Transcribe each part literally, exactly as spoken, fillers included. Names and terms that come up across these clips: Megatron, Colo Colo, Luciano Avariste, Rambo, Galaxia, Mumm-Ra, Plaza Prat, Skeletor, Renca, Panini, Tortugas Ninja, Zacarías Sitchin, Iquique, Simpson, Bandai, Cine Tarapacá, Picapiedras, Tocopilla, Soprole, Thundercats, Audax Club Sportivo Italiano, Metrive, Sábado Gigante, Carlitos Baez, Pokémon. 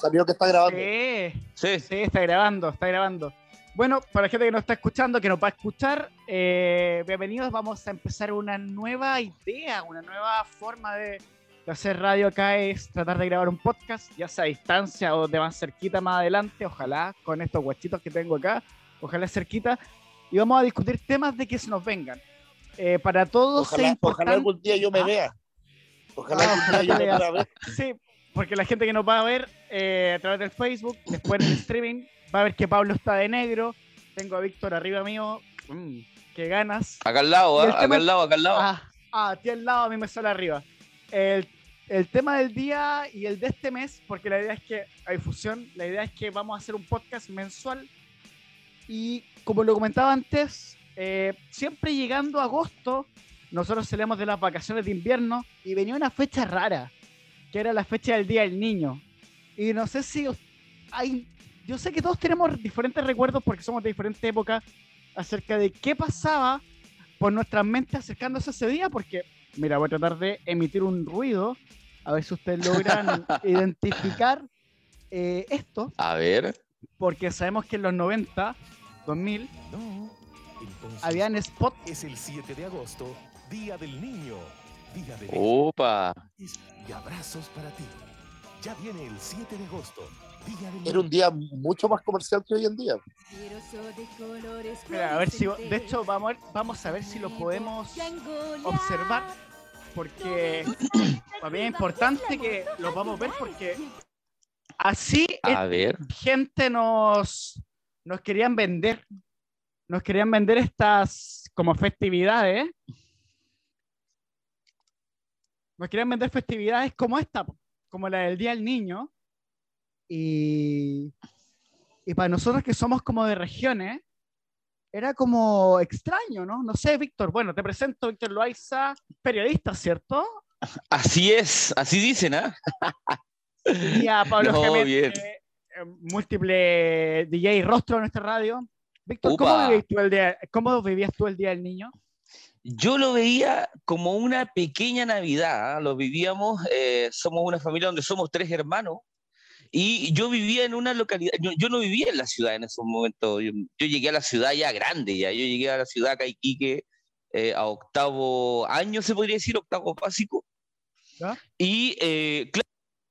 Salió que está grabando. Sí, sí, sí, está grabando, está grabando. Bueno, para la gente que nos está escuchando, que nos va a escuchar, eh, bienvenidos. Vamos a empezar una nueva idea, una nueva forma de, de hacer radio acá, es tratar de grabar un podcast, ya sea a distancia o de más cerquita más adelante, ojalá, con estos guachitos que tengo acá, ojalá cerquita, y vamos a discutir temas de que se nos vengan. Eh, para todos ojalá, es importante... Ojalá algún día yo me ah. vea. Ojalá, ah, ojalá yo me vea. Ver. Sí, porque la gente que nos va a ver eh, a través del Facebook, después en el streaming, va a ver que Pablo está de negro. Tengo a Víctor arriba mío. Mm, ¡Qué ganas! Acá al lado, ah, tema... acá al lado, acá al lado. Ah, ah tío, al lado, a mí me sale arriba. El, el tema del día y el de este mes, porque la idea es que hay fusión, la idea es que vamos a hacer un podcast mensual. Y como lo comentaba antes, eh, siempre llegando a agosto, nosotros salimos de las vacaciones de invierno y venía una fecha rara, que era la fecha del Día del Niño. Y no sé si hay... Yo sé que todos tenemos diferentes recuerdos porque somos de diferentes épocas acerca de qué pasaba por nuestras mentes acercándose a ese día, porque, mira, voy a tratar de emitir un ruido, a ver si ustedes logran identificar eh, esto. A ver. Porque sabemos que en los noventa, dos mil, no, entonces, habían spots. Es el siete de agosto, Día del Niño. Día del Niño. ¡Opa! Y abrazos para ti. Ya viene el siete de agosto. Era un día mucho más comercial que hoy en día. Mira, a ver si, de hecho, vamos a ver, vamos a ver si lo podemos observar, porque para mí es importante que lo vamos a ver, porque así a ver. gente nos nos querían vender, nos querían vender estas como festividades, nos querían vender festividades como esta, como la del Día del Niño. Y, y para nosotros que somos como de regiones, era como extraño, ¿no? No sé, Víctor, bueno, te presento, Víctor Loaiza, periodista, ¿cierto? Así es, así dicen, ¿ah? ¿eh? Y a Pablo no, Gémin, eh, múltiple D J rostro de nuestra radio. Víctor, ¿cómo vivías tú el día, ¿cómo vivías tú el Día del Niño? Yo lo veía como una pequeña Navidad, ¿eh? Lo vivíamos, eh, somos una familia donde somos tres hermanos, y yo vivía en una localidad, yo, yo no vivía en la ciudad en esos momentos, yo, yo llegué a la ciudad ya grande, ya yo llegué a la ciudad acá, Iquique, eh, a octavo año, se podría decir, octavo básico, ¿ah? Y eh,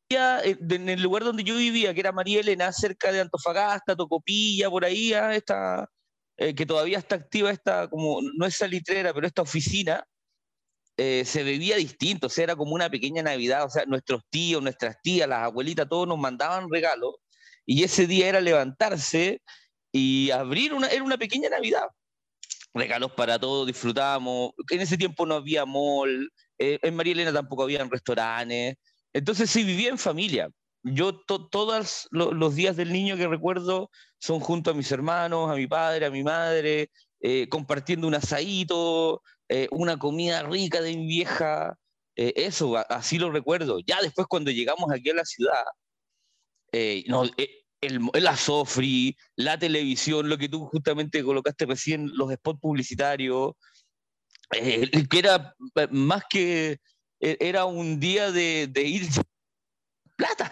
claro, en el lugar donde yo vivía, que era María Elena, cerca de Antofagasta, Tocopilla, por ahí, ¿eh? Esta, eh, que todavía está activa esta, como, no es salitrera, pero esta oficina, Eh, se bebía distinto, o sea, era como una pequeña Navidad, o sea, nuestros tíos, nuestras tías, las abuelitas, todos nos mandaban regalos, y ese día era levantarse y abrir una, era una pequeña Navidad, regalos para todos, disfrutábamos, en ese tiempo no había mall, eh, en María Elena tampoco había restaurantes, entonces sí vivía en familia. Yo to, todos lo, los días del niño que recuerdo son junto a mis hermanos, a mi padre, a mi madre, eh, compartiendo un asadito, Eh, una comida rica de mi vieja, eh, eso, así lo recuerdo. Ya después cuando llegamos aquí a la ciudad, eh, no, eh, el, el azofri, la televisión, lo que tú justamente colocaste recién, los spots publicitarios, eh, que era más que, eh, era un día de, de ir plata.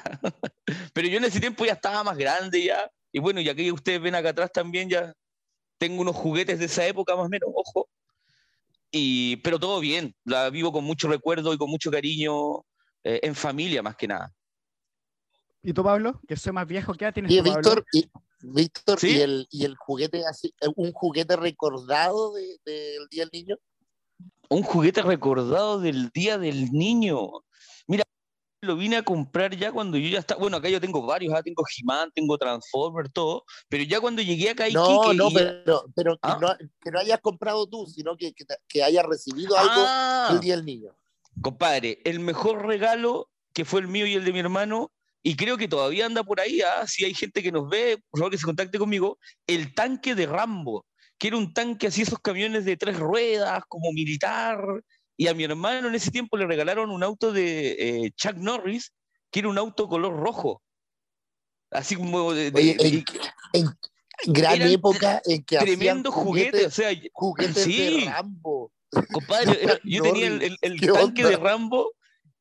Pero yo en ese tiempo ya estaba más grande ya, y bueno, ya que ustedes ven acá atrás también, ya tengo unos juguetes de esa época más o menos, ojo. Y, pero todo bien, la vivo con mucho recuerdo y con mucho cariño, eh, en familia más que nada. ¿Y tú, Pablo? Que soy más viejo, ¿qué edad tienes tú, Víctor, Pablo? Y, Víctor, ¿sí? ¿Y, el, y el juguete, así, un juguete recordado del de, de Día del Niño? Un juguete recordado del Día del Niño. Mira, lo vine a comprar ya cuando yo ya estaba, bueno, acá yo tengo varios, ¿eh? Tengo He-Man, tengo Transformers, todo, pero ya cuando llegué acá a Iquique... No, no, pero, pero ¿ah? que, no, que no hayas comprado tú, sino que, que, que hayas recibido ah, algo el Día del Niño. Compadre, el mejor regalo que fue el mío y el de mi hermano, y creo que todavía anda por ahí, ¿eh? Si hay gente que nos ve, por favor que se contacte conmigo, el tanque de Rambo, que era un tanque así, esos camiones de tres ruedas, como militar... Y a mi hermano en ese tiempo le regalaron un auto de eh, Chuck Norris, que era un auto color rojo. Así como de... de, Oye, de en, en, en gran época en que tremendo juguete, o sea... Juguetes sí, de Rambo. Compadre, era, yo tenía el, el, el tanque de Rambo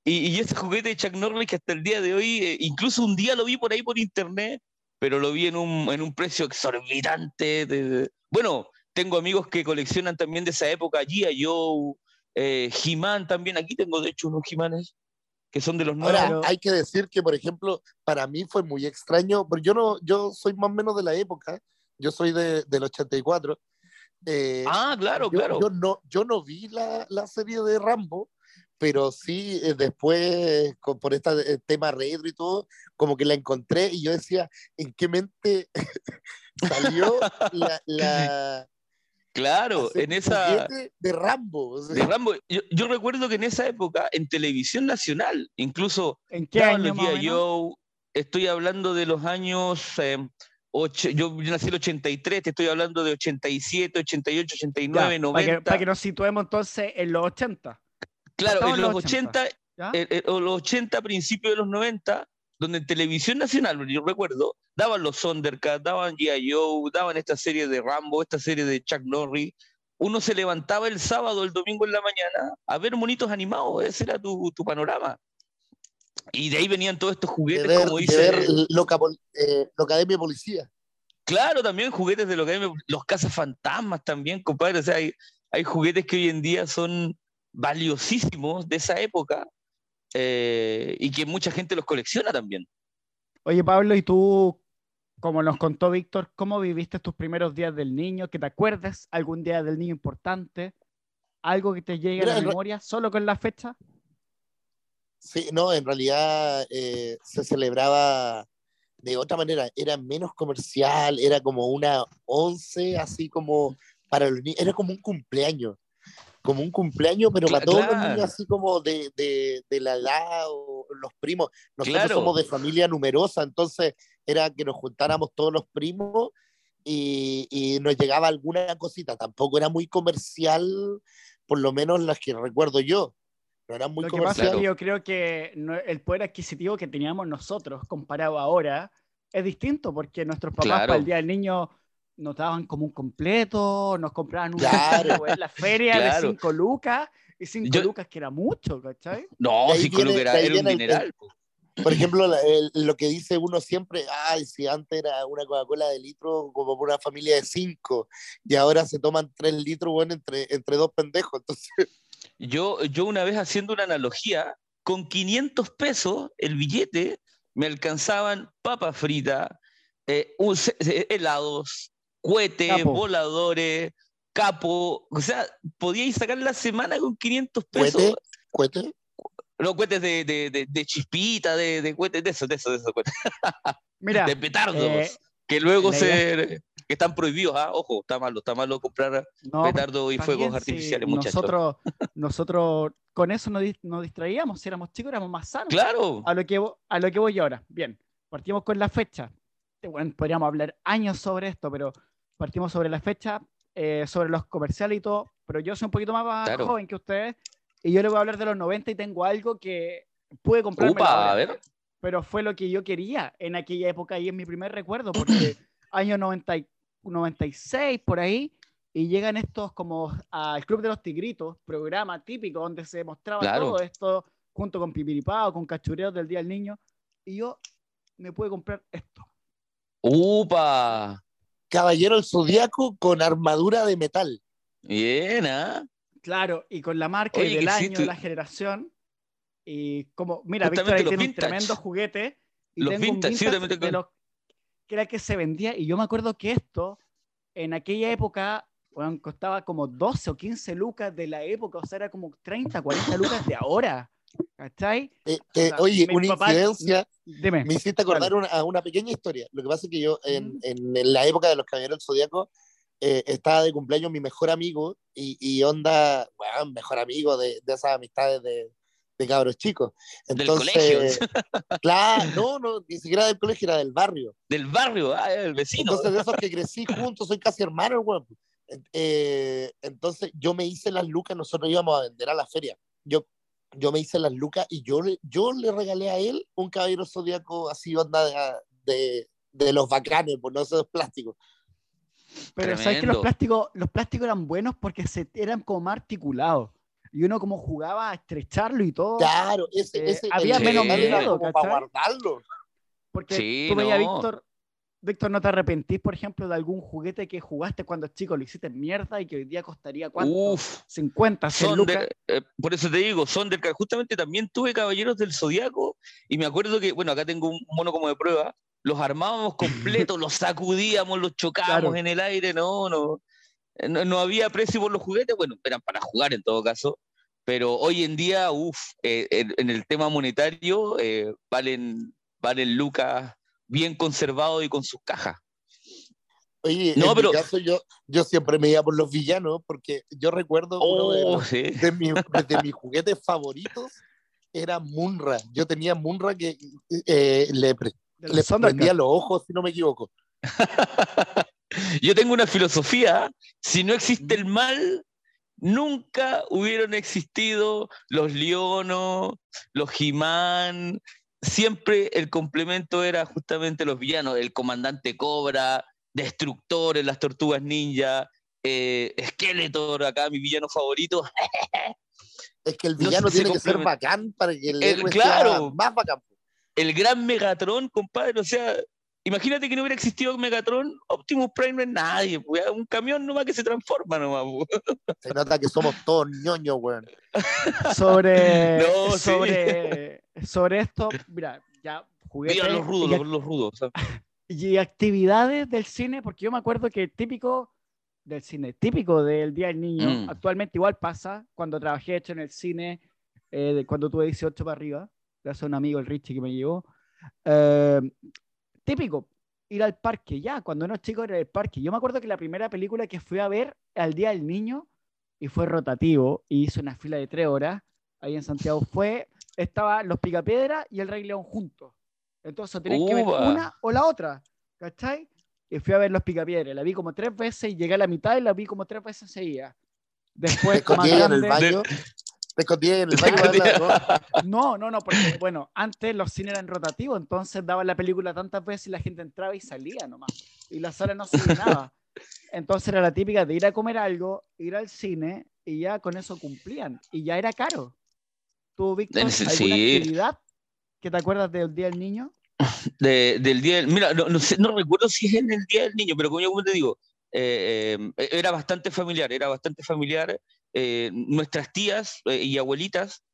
Y, y ese juguete de Chuck Norris que hasta el día de hoy, eh, incluso un día lo vi por ahí por internet, pero lo vi en un, en un precio exorbitante. De, de... Bueno, tengo amigos que coleccionan también de esa época, G I Joe, eh, He-Man también. Aquí tengo de hecho unos He-Manes que son de los nuevos. Ahora, hay que decir que, por ejemplo, para mí fue muy extraño, porque yo, no, yo soy más o menos de la época, yo soy de, del ochenta y cuatro. Eh, ah, claro, yo, claro. Yo no, yo no vi la, la serie de Rambo, pero sí eh, después, con, por este tema retro y todo, como que la encontré y yo decía, ¿en qué mente salió la... la claro, en esa... De Rambo. O sea. De Rambo. Yo, yo recuerdo que en esa época, en televisión nacional, incluso... ¿En qué año, yo estoy hablando de los años... Eh, Ocho, yo nací en el ochenta y tres, te estoy hablando de ochenta y siete, ochenta y ocho, ochenta y nueve, ya, noventa. Para que, para que nos situemos entonces en los ochenta. Claro, en los ochenta, en los ochenta, principios de los noventa, donde en televisión nacional, yo recuerdo, daban los Thundercats, daban G I Joe, daban esta serie de Rambo, esta serie de Chuck Norris. Uno se levantaba el sábado, el domingo en la mañana a ver monitos animados, ese era tu, tu panorama. Y de ahí venían todos estos juguetes, ver, como dice... Ver loca, eh, Locademia Policía. Claro, también juguetes de Locademia, los Cazafantasmas también, compadre. O sea, hay, hay juguetes que hoy en día son valiosísimos de esa época, eh, y que mucha gente los colecciona también. Oye, Pablo, y tú, como nos contó Víctor, ¿cómo viviste tus primeros días del niño? ¿Que te acuerdes algún día del niño importante? ¿Algo que te llegue Mira, a la memoria no... solo con la fecha? Sí, no, en realidad eh, se celebraba de otra manera, era menos comercial, era como una once, así como para los niños, era como un cumpleaños, como un cumpleaños, pero para todos los niños, así como de, de, de la edad, o los primos. Nosotros somos de familia numerosa, entonces era que nos juntáramos todos los primos y, y nos llegaba alguna cosita, tampoco era muy comercial, por lo menos las que recuerdo yo. Era muy lo que pasa es que yo creo que el poder adquisitivo que teníamos nosotros comparado ahora es distinto, porque nuestros papás, claro, para el día del niño nos daban como un completo, nos compraban un, claro, en la feria, claro, de cinco lucas, y cinco yo... lucas que era mucho, ¿cachai? No, cinco lucas era, era un dineral. El, por ejemplo, la, el, lo que dice uno siempre, ay, si antes era una Coca-Cola de litro como por una familia de cinco, y ahora se toman tres litros, bueno, entre, entre dos pendejos, entonces... Yo, yo una vez, haciendo una analogía, con quinientos pesos el billete me alcanzaban papas fritas, eh, helados, cohetes, capo, voladores, capo. O sea, podíais sacar la semana con quinientos pesos. ¿Cohetes? ¿Cohetes? No, cohetes de, de, de, de chispita, de, de cohetes, de eso, de eso, de eso. Mira, de petardos, eh, que luego se... que están prohibidos, ¿eh? Ojo, está malo, está malo comprar no, petardos y fuegos artificiales, si muchachos. Nosotros, nosotros con eso nos, nos distraíamos, si éramos chicos éramos más sanos. Claro. A lo que, a lo que voy ahora. Bien, partimos con la fecha. Bueno, podríamos hablar años sobre esto, pero partimos sobre la fecha, eh, sobre los comerciales y todo, pero yo soy un poquito más, claro, joven que ustedes, y yo les voy a hablar de los noventa y tengo algo que pude comprarme. Upa, ahora, a ver. Pero fue lo que yo quería en aquella época y es mi primer recuerdo, porque año noventa y noventa y seis por ahí, y llegan estos como al Club de los Tigritos, programa típico donde se mostraba, claro, todo esto junto con Pipiripao, con Cachureos del Día del Niño, y yo me pude comprar esto. ¡Upa! Caballero del Zodíaco con armadura de metal. Bien, ¿ah? ¿Eh? Claro, y con la marca Oye, y del año, existe... de la generación, y como, mira, Víctor ahí tiene un tremendo juguete, y los tengo vintage, un vintage, sí, también tengo... de los que era el que se vendía, y yo me acuerdo que esto, en aquella época, bueno, costaba como doce o quince lucas de la época, o sea, era como treinta, cuarenta lucas de ahora, ¿cachai? Eh, eh, o sea, oye, una papá... incidencia, Dime. me hiciste acordar una, a una pequeña historia. Lo que pasa es que yo, en, mm. en, en la época de los Caballeros del Zodíaco, eh, estaba de cumpleaños mi mejor amigo, y, y onda, bueno, mejor amigo de, de esas amistades de... de cabros chicos. Entonces, ¿del colegio? Claro, no, no, ni siquiera del colegio, era del barrio. Del barrio, ah, el vecino. Entonces, de esos que crecí juntos, soy casi hermano, güey. Eh, entonces, yo me hice las lucas, nosotros íbamos a vender a la feria. Yo, yo me hice las lucas y yo, yo le regalé a él un Caballero Zodíaco así, onda de, de, de los bacanes, pues no esos plásticos. Pero, tremendo. ¿Sabes que los plásticos, los plásticos eran buenos porque se, eran como más articulados? y uno como jugaba a estrecharlo y todo. Claro, ese, eh, ese había el, menos sí, miedo, ¿cachai? Para guardarlo. Porque sí, tú veías, no. Víctor, Víctor, ¿no te arrepentís, por ejemplo, de algún juguete que jugaste cuando chico, lo hiciste mierda y que hoy día costaría cuánto? Uf, cincuenta, son lucas. De, eh, por eso te digo, son del que justamente también tuve Caballeros del Zodíaco y me acuerdo que, bueno, acá tengo un mono como de prueba, los armábamos completos, los sacudíamos, los chocábamos claro. en el aire, no, no. No, no había precio por los juguetes, bueno, eran para jugar en todo caso, pero hoy en día, uff, eh, en, en el tema monetario, eh, valen, valen lucas bien conservado y con sus cajas. Oye, no, en pero... mi caso yo, yo siempre me iba por los villanos, porque yo recuerdo oh, uno de, los, sí. de, mi, de mis juguetes favoritos era Mumm-Ra. Yo tenía Mumm-Ra que eh, le, le prendía los ojos, si no me equivoco. Yo tengo una filosofía, si no existe el mal, nunca hubieron existido los leonos, los He-Man, siempre el complemento era justamente los villanos, el comandante Cobra, Destructor en las Tortugas Ninja, eh, Skeletor, acá mi villano favorito. Es que el villano no sé, tiene que ser bacán para que el, el héroe claro, sea más bacán. El gran Megatron, compadre, o sea... Imagínate que no hubiera existido Megatron, Optimus Prime no es nadie, un camión nomás que se transforma nomás. Se nota que somos todos ñoños, weón. Sobre, no, sobre, sí. sobre esto, mira, ya jugué. Mira, los rudos, los rudos. ¿Sabes? Y actividades del cine, porque yo me acuerdo que el típico del cine, típico del Día del Niño, mm. actualmente igual pasa, cuando trabajé hecho en el cine, eh, de cuando tuve dieciocho para arriba, gracias a un amigo, el Richie, que me llevó, eh, típico, ir al parque, ya, cuando uno es chico era el parque. Yo me acuerdo que la primera película que fui a ver al Día del Niño, y fue rotativo, y hice una fila de tres horas, ahí en Santiago fue, estaban Los Picapiedras y El Rey León juntos. Entonces tenés Uba. que ver una o la otra, ¿cachai? Y fui a ver Los Picapiedras, la vi como tres veces, y llegué a la mitad y la vi como tres veces seguida. Después, más grande, en el baño... Te escondía en el baño. No, no, no, porque bueno, antes los cines eran rotativos, entonces daban la película tantas veces y la gente entraba y salía nomás. Y la sala no se llenaba. Entonces era la típica de ir a comer algo, ir al cine y ya con eso cumplían. Y ya era caro. ¿Tú, Víctor, alguna sí. actividad que te acuerdas del Día del Niño? De, del día del, mira, no, no, sé, no recuerdo si es en el Día del Niño, pero como yo como te digo, eh, eh, era bastante familiar, era bastante familiar. Eh, nuestras tías eh, y abuelitas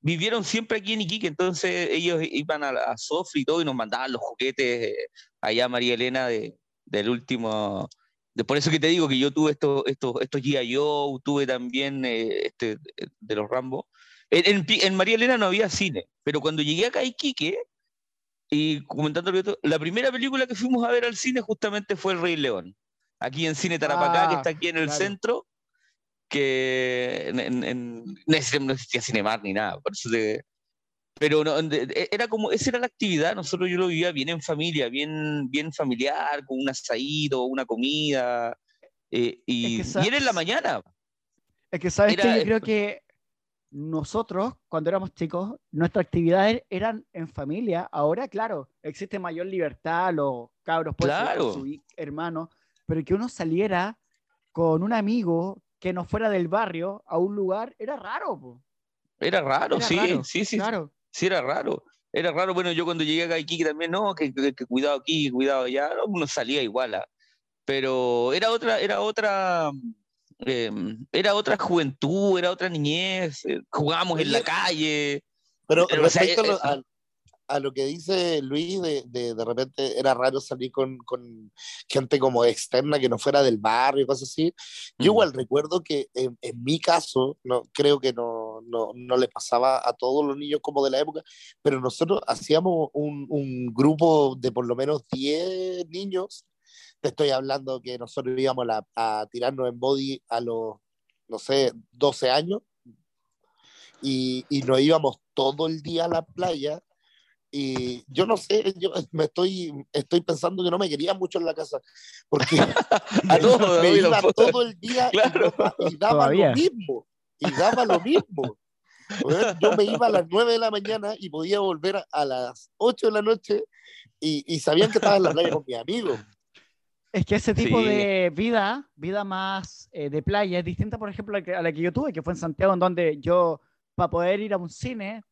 vivieron siempre aquí en Iquique, entonces ellos iban a, a Sofri y todo y nos mandaban los juguetes eh, allá a María Elena de, del último de, por eso que te digo que yo tuve estos estos estos G I Joe, tuve también eh, este, de los Rambo en, en, en María Elena no había cine, pero cuando llegué acá a Iquique y comentando la primera película que fuimos a ver al cine justamente fue El Rey León, aquí en Cine Tarapacá, ah, que está aquí en el claro. centro, que en, en, en, no existía Cinemar ni nada, por eso te, pero no, era como, esa era la actividad, nosotros yo lo vivía bien en familia, bien, bien familiar, con un asadito, una comida, eh, y, es que sabes, y era en la mañana. Es que sabes era, que yo creo que nosotros, cuando éramos chicos, nuestras actividades eran en familia, ahora claro, existe mayor libertad, los cabros pueden claro. ser sus hermanos, pero que uno saliera con un amigo que no fuera del barrio a un lugar, era raro. Po. Era raro, era sí, raro, sí, sí, claro. sí, era raro. Era raro, bueno, yo cuando llegué acá a Iquique también, no, que, que, que cuidado aquí, cuidado allá, no, uno salía igual, ¿a? pero era otra, era otra, eh, era otra juventud, era otra niñez, eh, jugábamos en la calle. Pero, pero respecto o sea, a, lo, a, a lo que dice Luis, de, de, de repente era raro salir con, con gente como externa que no fuera del barrio y cosas así. Yo igual mm. recuerdo que en, en mi caso, no, creo que no, no, no le pasaba a todos los niños como de la época, pero nosotros hacíamos un, un grupo de por lo menos diez niños. Te estoy hablando que nosotros íbamos a, a tirarnos en body a los, no sé, doce años y, y nos íbamos todo el día a la playa. Y yo no sé, yo me estoy, estoy pensando que no me quería mucho en la casa, porque a no, me iba todo el día claro. y, y daba Todavía. lo mismo, y daba lo mismo. Yo me iba a las nueve de la mañana y podía volver a las ocho de la noche y, y sabían que estaba en la playa con mis amigos. Es que ese tipo sí. de vida, vida más eh, de playa, es distinta, por ejemplo, a la, que, a la que yo tuve, que fue en Santiago, en donde yo, para poder ir a un cine,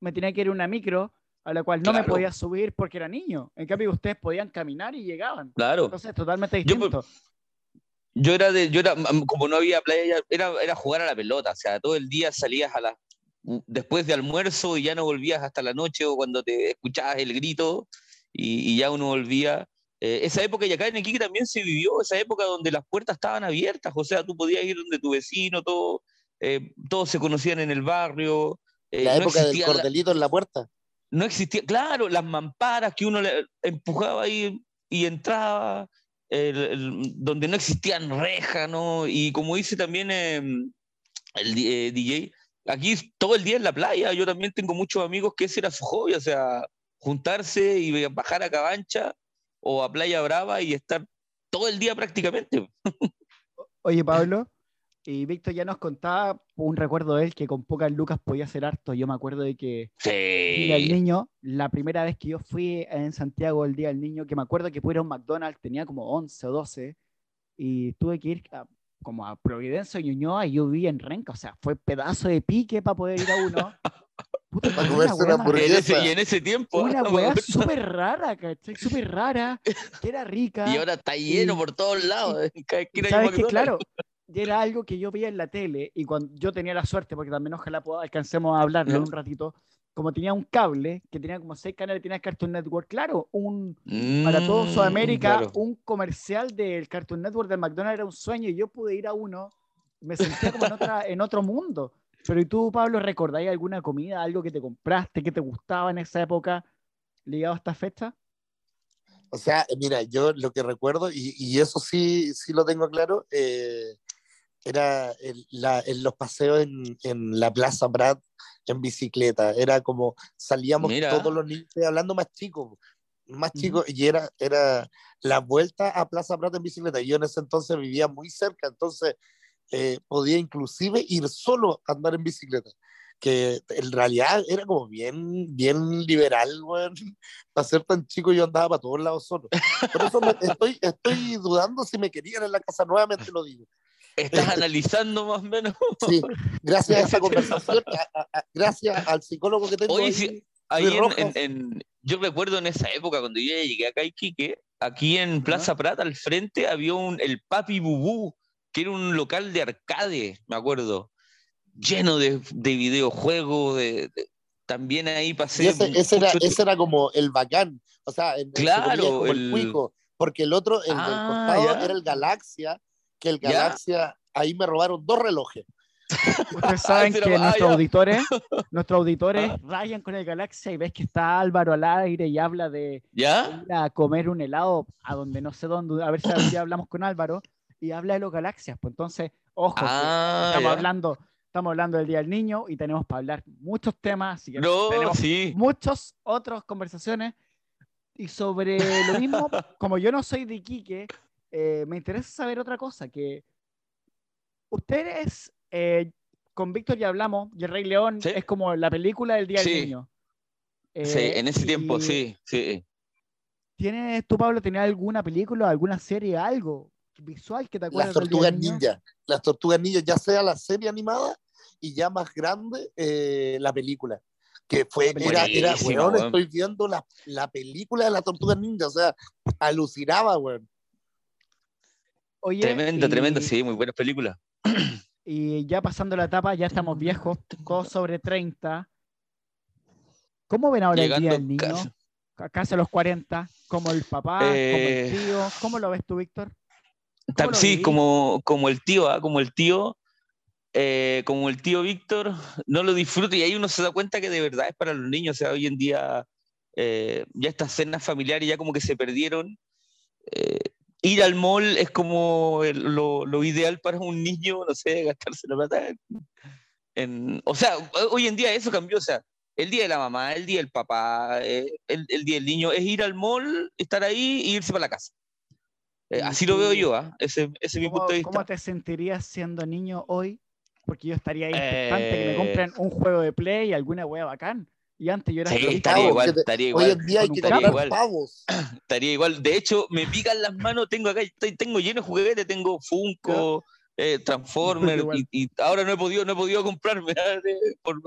me tenía que ir a una micro, a la cual no claro. me podía subir porque era niño. En cambio, ustedes podían caminar y llegaban. Claro. Entonces, totalmente distinto. Yo, yo, era de, yo era, como no había playa, era, era jugar a la pelota. O sea, todo el día salías a la, después de almuerzo y ya no volvías hasta la noche o cuando te escuchabas el grito y, y ya uno volvía... Eh, esa época, y acá en Iquique también se vivió, esa época donde las puertas estaban abiertas, o sea, tú podías ir donde tu vecino, todo, eh, todos se conocían en el barrio. Eh, la no época del cordelito la, en la puerta. No existía, claro, las mamparas que uno le empujaba ahí y entraba, el, el, donde no existían rejas, ¿no? Y como dice también eh, el eh, D J, aquí todo el día en la playa, yo también tengo muchos amigos que ese era su hobby, o sea, juntarse y bajar a Cabancha o a Playa Brava y estar todo el día prácticamente. Oye, Pablo, y Víctor ya nos contaba un recuerdo de él, que con pocas lucas podía hacer harto. Yo me acuerdo de que sí. el Día del Niño, la primera vez que yo fui en Santiago el Día del Niño, que me acuerdo que pude ir a un McDonald's, tenía como once o doce, y tuve que ir a, como a Providencia, Ñuñoa, y yo vivía en Renca, o sea, fue pedazo de pique para poder ir a uno. Puta, para comerse una hamburguesa. Y en ese tiempo. Una weá súper rara, ¿cachai? Súper rara, que era rica. Y ahora está lleno y, por todos lados. Y, y, ¿sabes qué? Claro, era algo que yo veía en la tele y cuando yo tenía la suerte, porque también ojalá alcancemos a hablar ¿no? un ratito, como tenía un cable, que tenía como seis canales, tenía Cartoon Network, claro, un mm, para todo Sudamérica, claro. un comercial del Cartoon Network del McDonald's era un sueño y yo pude ir a uno, me sentía como en, otra, en otro mundo. Pero ¿y tú, Pablo, recordáis alguna comida, algo que te compraste, que te gustaba en esa época, ligado a esta fecha? O sea, mira, yo lo que recuerdo, y, y eso sí, sí lo tengo claro, eh, era el, la, en los paseos en, en la Plaza Prat en bicicleta. Era como salíamos mira. todos los niños, hablando más chicos, más chicos, mm. y era, era la vuelta a Plaza Prat en bicicleta. Yo en ese entonces vivía muy cerca, entonces... Eh, podía inclusive ir solo a andar en bicicleta, que en realidad era como bien bien liberal, bueno, para ser tan chico yo andaba para todos lados solo. Por eso me, estoy, estoy dudando si me querían en la casa, nuevamente lo digo. Estás eh, analizando más o menos. Sí, gracias a esa conversación, a, a, a, gracias al psicólogo que tengo. Hoy, ahí, si, ahí en, en, en, yo recuerdo en esa época cuando yo llegué acá a Iquique, aquí en Plaza uh-huh. Prat al frente había un, el Papi Bubú, que era un local de arcade, me acuerdo, lleno de, de videojuegos, de, de, también ahí pasé... Ese, ese, era, ese era como el bacán, o sea, en, claro, como el, el cuico, porque el otro, el ah, del costado, ya. era el Galaxia, que el Galaxia, ya. ahí me robaron dos relojes. Ustedes saben que ah, nuestros, auditores, nuestros auditores ah. rayan con el Galaxia y ves que está Álvaro al aire y habla de ¿Ya? ir a comer un helado a donde no sé dónde, a ver si algún día hablamos con Álvaro. Y habla de los Galaxias, pues entonces, ojo, ah, estamos, hablando, estamos hablando del Día del Niño y tenemos para hablar muchos temas, así que no, tenemos sí. muchas otras conversaciones. Y sobre lo mismo, como yo no soy de Iquique, eh, me interesa saber otra cosa, que ustedes, eh, con Víctor ya hablamos, y el Rey León ¿Sí? es como la película del Día sí. del Niño. Eh, sí, en ese y... tiempo, sí, sí. ¿Tienes, tú, Pablo, tenías alguna película, alguna serie, algo visual que te acuerdas? Las Tortugas Ninja, las Tortugas Ninja, ya sea la serie animada y ya más grande eh, la película, que fue, era, era weón, weón, estoy viendo la, la película de las Tortugas Ninja, o sea, alucinaba, weón. Oye, tremenda, y, tremenda, sí, muy buena película. Y ya pasando la etapa, ya estamos viejos, todos sobre treinta. ¿Cómo ven ahora llegando el día del niño? Casi, casi a los cuarenta, como el papá, eh... como el tío. ¿Cómo lo ves tú, Víctor? Sí, como, como el tío, ¿eh? como el tío, eh, como el tío Víctor, no lo disfruto y ahí uno se da cuenta que de verdad es para los niños. O sea, hoy en día eh, ya estas cenas familiares ya como que se perdieron. Eh, ir al mall es como el, lo, lo ideal para un niño, no sé, gastarse la plata. En, en, o sea, hoy en día eso cambió. O sea, el día de la mamá, el día del papá, eh, el, el día del niño es ir al mall, estar ahí e irse para la casa. Eh, así lo veo yo, ¿eh? ese, ese es mi punto de vista. ¿Cómo te sentirías siendo niño hoy? Porque yo estaría ahí expectante eh... que me compren un juego de Play y alguna wea bacán. Y antes yo era... Sí, estaría pavo, igual, estaría igual. Hoy en día hay que comprar pavos. Estaría igual. De hecho, me pican las manos, tengo acá, tengo lleno de juguetes, tengo Funko, eh, Transformers, y, y ahora no he podido, no he podido comprarme por,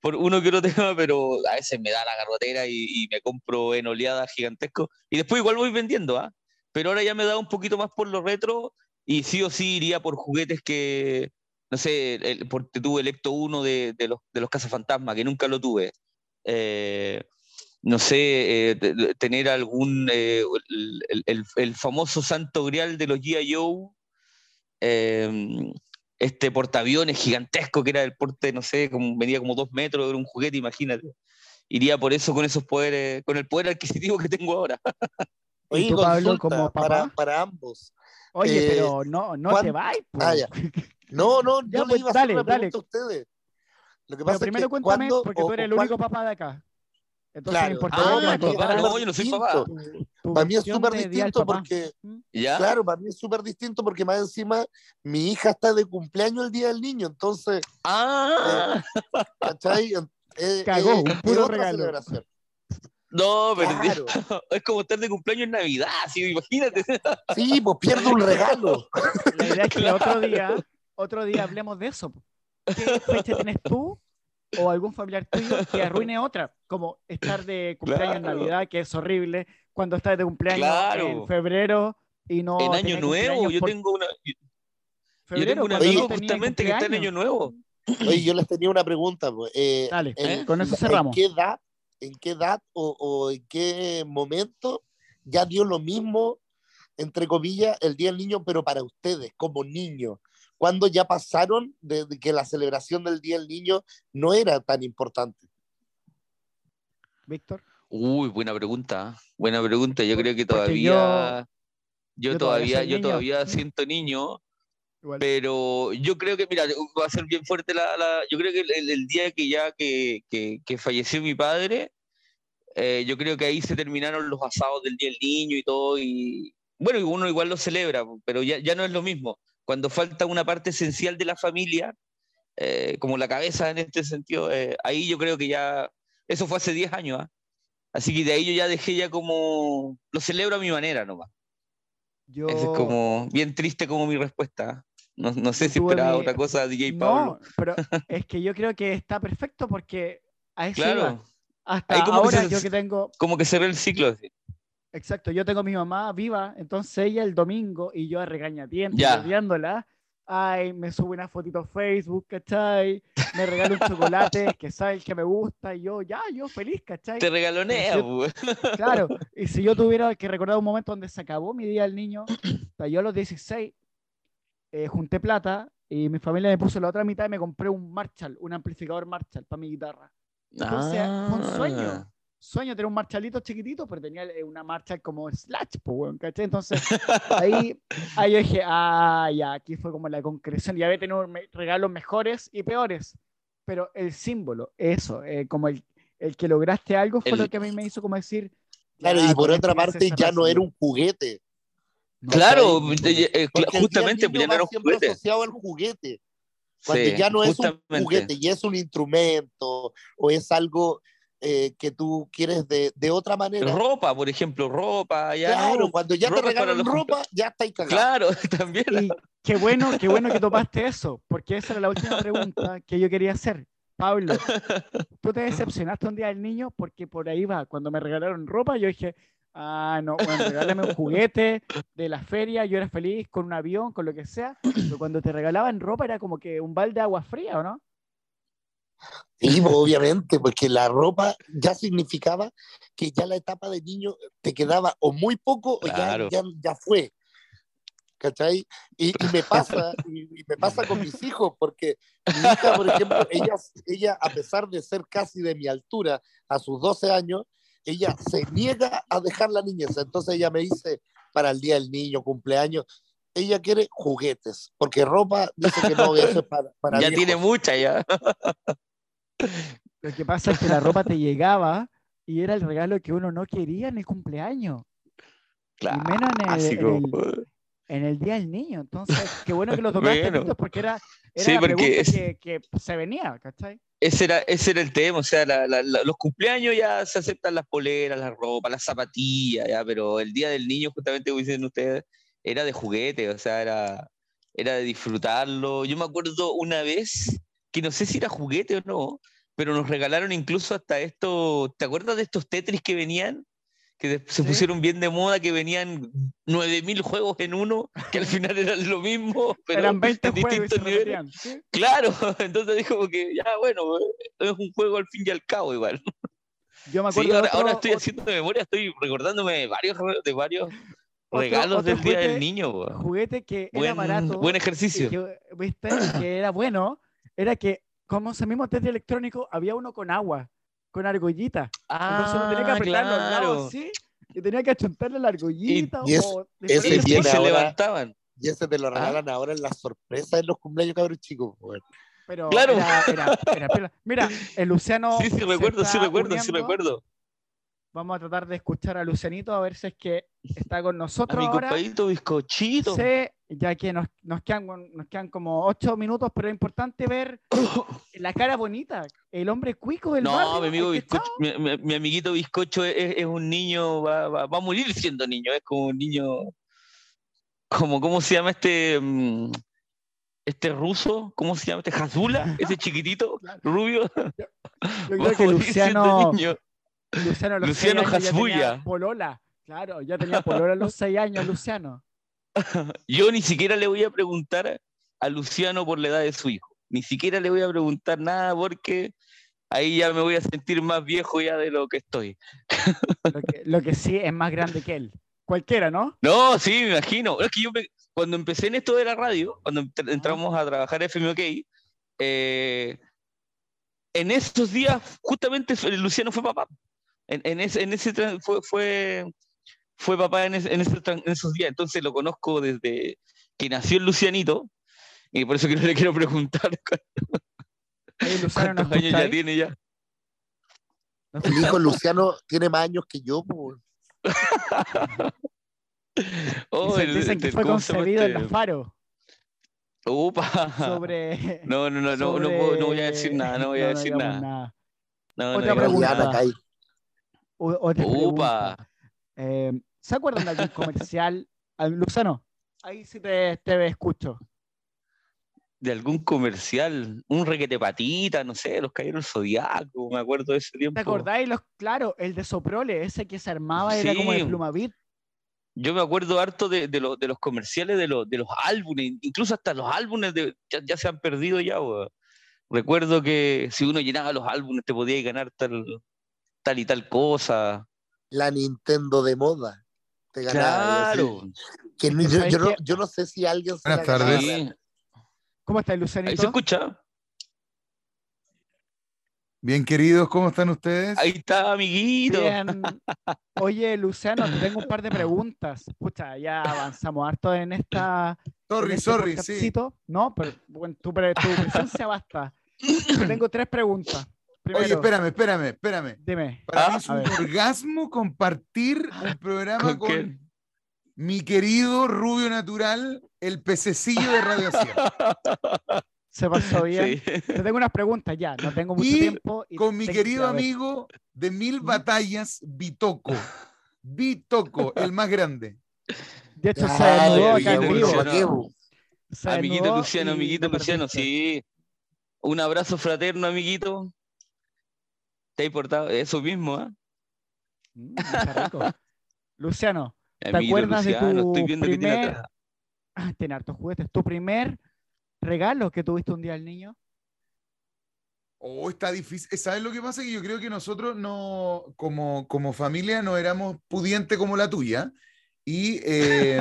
por uno que no tengo, pero a veces me da la garrotera y, y me compro en oleadas gigantesco. Y después igual voy vendiendo, ¿ah? ¿eh? Pero ahora ya me da un poquito más por los retro, y sí o sí iría por juguetes que, no sé, el, porque tuve el Ecto uno de, de los, de los Cazafantasmas, que nunca lo tuve. Eh, no sé, eh, de, de tener algún eh, el, el, el famoso santo grial de los G I Joe, eh, este portaaviones gigantesco que era el porte, no sé, como, venía como dos metros, era un juguete, imagínate. Iría por eso, con esos poderes, con el poder adquisitivo que tengo ahora. Oye, tú, Pablo, como papá, para, para ambos. Oye, eh, pero no, no te vayas, pues. Ah, ya. No, no, yo pues, le iba a hacer dale, una pregunta a ustedes. Lo que pasa pero primero es que cuéntame, cuando, porque o, tú eres el cuando... único papá de acá. Entonces, claro. Importa, ah, no, claro, no, yo no soy distinto. Papá. Tu, tu para mí es súper distinto porque... ¿Ya? Claro, para mí es súper distinto porque más encima mi hija está de cumpleaños el día del niño, entonces... ¡Ah! Eh, ¿cachai? Eh, Cagó, eh, un puro regalo. Celebración. No, pero claro. Tío, es como estar de cumpleaños en Navidad, sí, imagínate. Sí, pues pierdo un regalo. La idea es que claro. otro día, otro día hablemos de eso. ¿Qué fecha tienes tú o algún familiar tuyo que arruine otra? Como estar de cumpleaños claro. en Navidad, que es horrible, cuando estás de cumpleaños claro. en febrero y no... En Año Nuevo, yo por... tengo una... Febrero, yo tengo un amigo justamente que está en Año Nuevo. Oye, yo les tenía una pregunta. Pues. Eh, Dale, eh, con eso cerramos. ¿En qué edad, en qué edad o, o en qué momento ya dio lo mismo, entre comillas, el Día del Niño, pero para ustedes, como niños? ¿Cuándo ya pasaron de, de que la celebración del Día del Niño no era tan importante? Víctor. Uy, buena pregunta. Buena pregunta. Yo creo que todavía... Yo, yo todavía, yo todavía niño. siento niño, igual. Pero yo creo que, mira, va a ser bien fuerte la... la yo creo que el, el día que ya que, que, que falleció mi padre, eh, yo creo que ahí se terminaron los asados del Día del Niño y todo. Y bueno, uno igual lo celebra, pero ya, ya no es lo mismo. Cuando falta una parte esencial de la familia, eh, como la cabeza en este sentido, eh, ahí yo creo que ya... Eso fue hace diez años, ¿eh? Así que de ahí yo ya dejé ya como... Lo celebro a mi manera nomás. Yo... Eso es como... Bien triste como mi respuesta. No, no sé si esperaba mi... otra cosa, D J no, Pablo. No, pero es que yo creo que está perfecto porque... A eso claro. Iba. Hasta ahora que se, yo que tengo... Como que cerré el ciclo. Así. Exacto, yo tengo a mi mamá viva, entonces ella el domingo y yo a regañadientes, odiándola, ay, me sube una fotito a Facebook, ¿cachai? Me regala un chocolate, que sabe el que me gusta, y yo, ya, yo feliz, ¿cachai? Te regalonea, güey. Claro, y si yo tuviera que recordar un momento donde se acabó mi Día del Niño, yo a los dieciséis eh, junté plata y mi familia me puso la otra mitad y me compré un Marshall, un amplificador Marshall para mi guitarra. Entonces, ah. fue un sueño. Sueño tener un Marshallito chiquitito, pero tenía una marcha como Slash, pues, weón, ¿cachai? Entonces, ahí, ahí yo dije, ah, ya, aquí fue como la concreción. Ya había tenido regalos mejores y peores, pero el símbolo, eso, eh, como el, el que lograste algo fue el... lo que a mí me hizo como decir... Claro, ah, y por otra parte ya no era un juguete. No, claro, o sea, eh, justamente ya no era un juguete. Asociado al juguete. Cuando sí, ya no justamente. Es un juguete, ya es un instrumento, o es algo... Eh, que tú quieres de, de otra manera. Ropa, por ejemplo, ropa. Ya, claro, cuando ya te regalan los... ropa, ya estáis cagados. Claro, también. Y qué bueno, qué bueno que topaste eso, porque esa era la última pregunta que yo quería hacer. Pablo, tú te decepcionaste un día del niño porque por ahí va. Cuando me regalaron ropa, yo dije, ah, no, bueno, regálame un juguete de la feria, yo era feliz con un avión, con lo que sea. Pero cuando te regalaban ropa era como que un balde de agua fría, ¿o no? Sí, obviamente, porque la ropa ya significaba que ya la etapa de niño te quedaba o muy poco claro. o ya, ya, ya fue, ¿cachai? Y, y me pasa y, y me pasa con mis hijos, porque mi hija, por ejemplo, ella, ella a pesar de ser casi de mi altura a sus doce años, ella se niega a dejar la niñez. Entonces ella me dice, para el Día del Niño, cumpleaños, ella quiere juguetes, porque ropa dice que no, eso es para, para ya viejos. Tiene mucha ya. Lo que pasa es que la ropa te llegaba y era el regalo que uno no quería en el cumpleaños. Claro. Y menos en el, en, el, en el Día del Niño. Entonces, qué bueno que lo tocaste, bueno. porque era, era sí, la porque pregunta es... que, que se venía, ¿cachai? Ese era, ese era el tema, o sea, la, la, la, los cumpleaños ya se aceptan las poleras, la ropa, las zapatillas, ya, pero el día del niño, justamente como dicen ustedes, era de juguete, o sea, era, era de disfrutarlo. Yo me acuerdo una vez, que no sé si era juguete o no, pero nos regalaron incluso hasta esto, ¿te acuerdas de estos Tetris que venían? Que se pusieron bien de moda, que venían nueve mil juegos en uno, que al final eran lo mismo, pero eran veinte en distintos niveles. ¿Sí? Claro, entonces dijo que ya, bueno, es un juego al fin y al cabo igual. Yo me acuerdo. Sí, ahora, otro, ahora estoy haciendo de memoria, estoy recordándome varios, de varios otro, regalos otro del juguete, Día del Niño. Bro. Juguete que buen, era barato. Buen ejercicio. Que, ¿viste? Que era bueno, era que, como ese mismo test electrónico, había uno con agua. Con argollita. Ah, entonces uno tenía que apretarlo, claro. Sí, y tenía que achuntarle la argollita. Y, y es, o ese y bien se ahora, levantaban. Y ese te lo regalan ah. ahora en las sorpresas en los cumpleaños, cabros chicos. Bueno. Pero claro. Era, era, era, era. Mira, el Luciano. Sí, sí, recuerdo, sí, recuerdo, uniendo. sí, recuerdo. Vamos a tratar de escuchar a Lucianito a ver si es que está con nosotros. A mi compadito bizcochito. Sí, ya que nos, nos, quedan, nos quedan como ocho minutos, pero es importante ver la cara bonita, el hombre cuico del barrio. No, mi, amigo bizcocho, mi, mi, mi amiguito bizcocho es, es un niño, va, va, va a morir siendo niño, es como un niño, como, ¿cómo se llama este, este ruso? ¿Cómo se llama este? ¿Hazula? Ese chiquitito, rubio. Yo, yo creo que Luciano... Luciano, Luciano Hasbulla. Polola, claro, ya tenía polola a los seis años, Luciano. Yo ni siquiera le voy a preguntar a Luciano por la edad de su hijo. Ni siquiera le voy a preguntar nada porque ahí ya me voy a sentir más viejo ya de lo que estoy. Lo que, lo que sí es más grande que él. Cualquiera, ¿no? No, sí, me imagino. Es que yo me, cuando empecé en esto de la radio, cuando entramos a trabajar en F M O K, eh, en esos días justamente Luciano fue papá. En, en ese, en ese fue, fue, fue papá en, ese, en, ese, en esos días, entonces lo conozco desde que nació el Lucianito, y por eso que no le quiero preguntar cuánto, hey, Luciano, cuántos años ya tiene ya. El hijo Luciano tiene más años que yo, por... oh, dicen, el, dicen que el, fue concebido en los faros. Opa. Sobre... No, no, no, sobre... no, no, puedo, no voy a decir nada, no voy a no, decir no nada. nada. No, Otra no pregunta. Opa. Eh, ¿Se acuerdan de algún comercial? Luciano, ahí sí te, te escucho. De algún comercial, un requete patita, no sé, los Caballeros del Zodíaco, me acuerdo de ese tiempo. ¿Te acordáis? Los, claro, el de Soprole, ese que se armaba sí. Era como de Plumavit. Yo me acuerdo harto de, de, lo, de los comerciales, de, lo, de los álbumes, incluso hasta los álbumes de, ya, ya se han perdido ya. Bro. Recuerdo que si uno llenaba los álbumes te podías ganar tal... tal y tal cosa. La Nintendo de moda. Te ganaba. Claro. Que yo, yo, yo, no, yo no sé si alguien se la ganaba. ¿Cómo está, Lucianito? Ahí se escucha. Bien, queridos, ¿cómo están ustedes? Ahí está, amiguito. Bien. Oye, Luciano, te tengo un par de preguntas. Pucha, ya avanzamos harto en esta... Sorry, en este sorry, sí. No, pero bueno, tu, tu presencia basta. Yo tengo tres preguntas. Primero. Oye, espérame, espérame, espérame. Dime. Para ah, mí es un orgasmo compartir un programa con, con mi querido rubio natural, el pececillo de radiación. Se pasó bien. Sí. Te tengo unas preguntas ya, no tengo mucho y tiempo. Y con mi querido amigo de mil batallas, Bitoco. Bitoco, el más grande. De hecho, ah, se desnudó acá en vivo. Amiguito Luciano, amiguito Luciano, sí. Un abrazo fraterno, amiguito. Te ha importado eso mismo, ¿eh? Mm, rico. Luciano, ¿te Amiguito acuerdas Luciano, de tu estoy viendo primer... que tiene, ah, tiene hartos juguetes. ¿Tu primer regalo que tuviste un día al niño? Oh, está difícil. ¿Sabes lo que pasa? Que yo creo que nosotros no, como, como familia no éramos pudientes como la tuya. Y eh,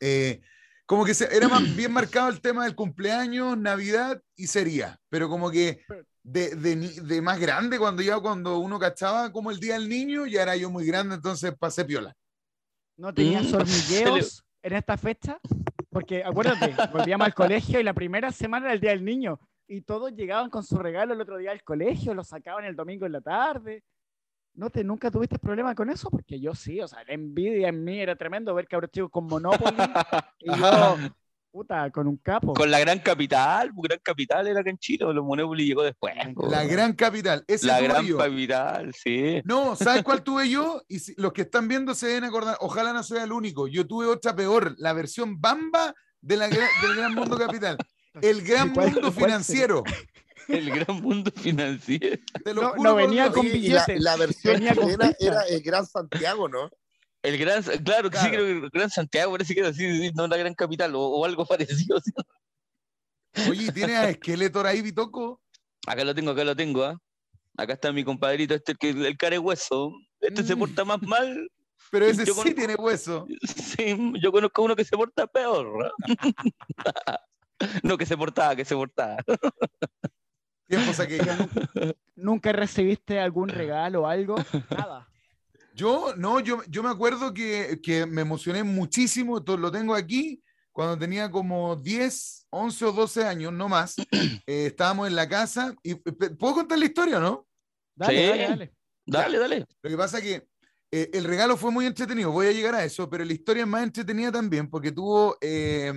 eh, como que se, era más bien marcado el tema del cumpleaños, Navidad y sería. Pero como que... Pero, De, de, de más grande, cuando ya cuando uno cachaba como el día del niño, ya era yo muy grande, entonces pasé piola. ¿No tenías hormigueos en esta fecha? Porque acuérdate, volvíamos al colegio y la primera semana era el día del niño y todos llegaban con su regalo el otro día al colegio, lo sacaban el domingo en la tarde. ¿No te, nunca tuviste problema con eso? Porque yo sí, o sea, la envidia en mí era tremendo ver cabros chicos con Monopoly y yo Puta, con un capo. Con la gran capital, gran capital era Canchino, los Monopoly llegó después. La gran capital, ese la gran yo. capital, sí. No, ¿sabes cuál tuve yo? Y si, los que están viendo se deben acordar, ojalá no sea el único. Yo tuve otra peor, la versión bamba de la, del gran mundo capital. El gran cuál, mundo financiero. El gran mundo financiero. Te lo no, juro no venía por... con billetes. La, la versión chilena era el gran Santiago, ¿no? El gran, claro, claro, que sí, creo que el gran Santiago parece que era así, no la gran capital o, o algo parecido. ¿Sí? Oye, ¿tienes a Skeletor ahí, Bitoco? Acá lo tengo, acá lo tengo, ¿ah? ¿eh? Acá está mi compadrito, este, el, el care hueso. Este mm. se porta más mal. Pero ese yo sí conozco, tiene hueso. Sí, yo conozco a uno que se porta peor. No, que se portaba, que se portaba. Tiempo saqué. ¿Nunca recibiste algún regalo o algo? Nada. Yo, no, yo, yo me acuerdo que, que me emocioné muchísimo, lo tengo aquí, cuando tenía como diez, once o doce años, no más, eh, estábamos en la casa, y ¿puedo contar la historia o no? Dale, sí. dale, dale, dale, dale. Lo que pasa es que eh, el regalo fue muy entretenido, voy a llegar a eso, pero la historia es más entretenida también, porque tuvo eh,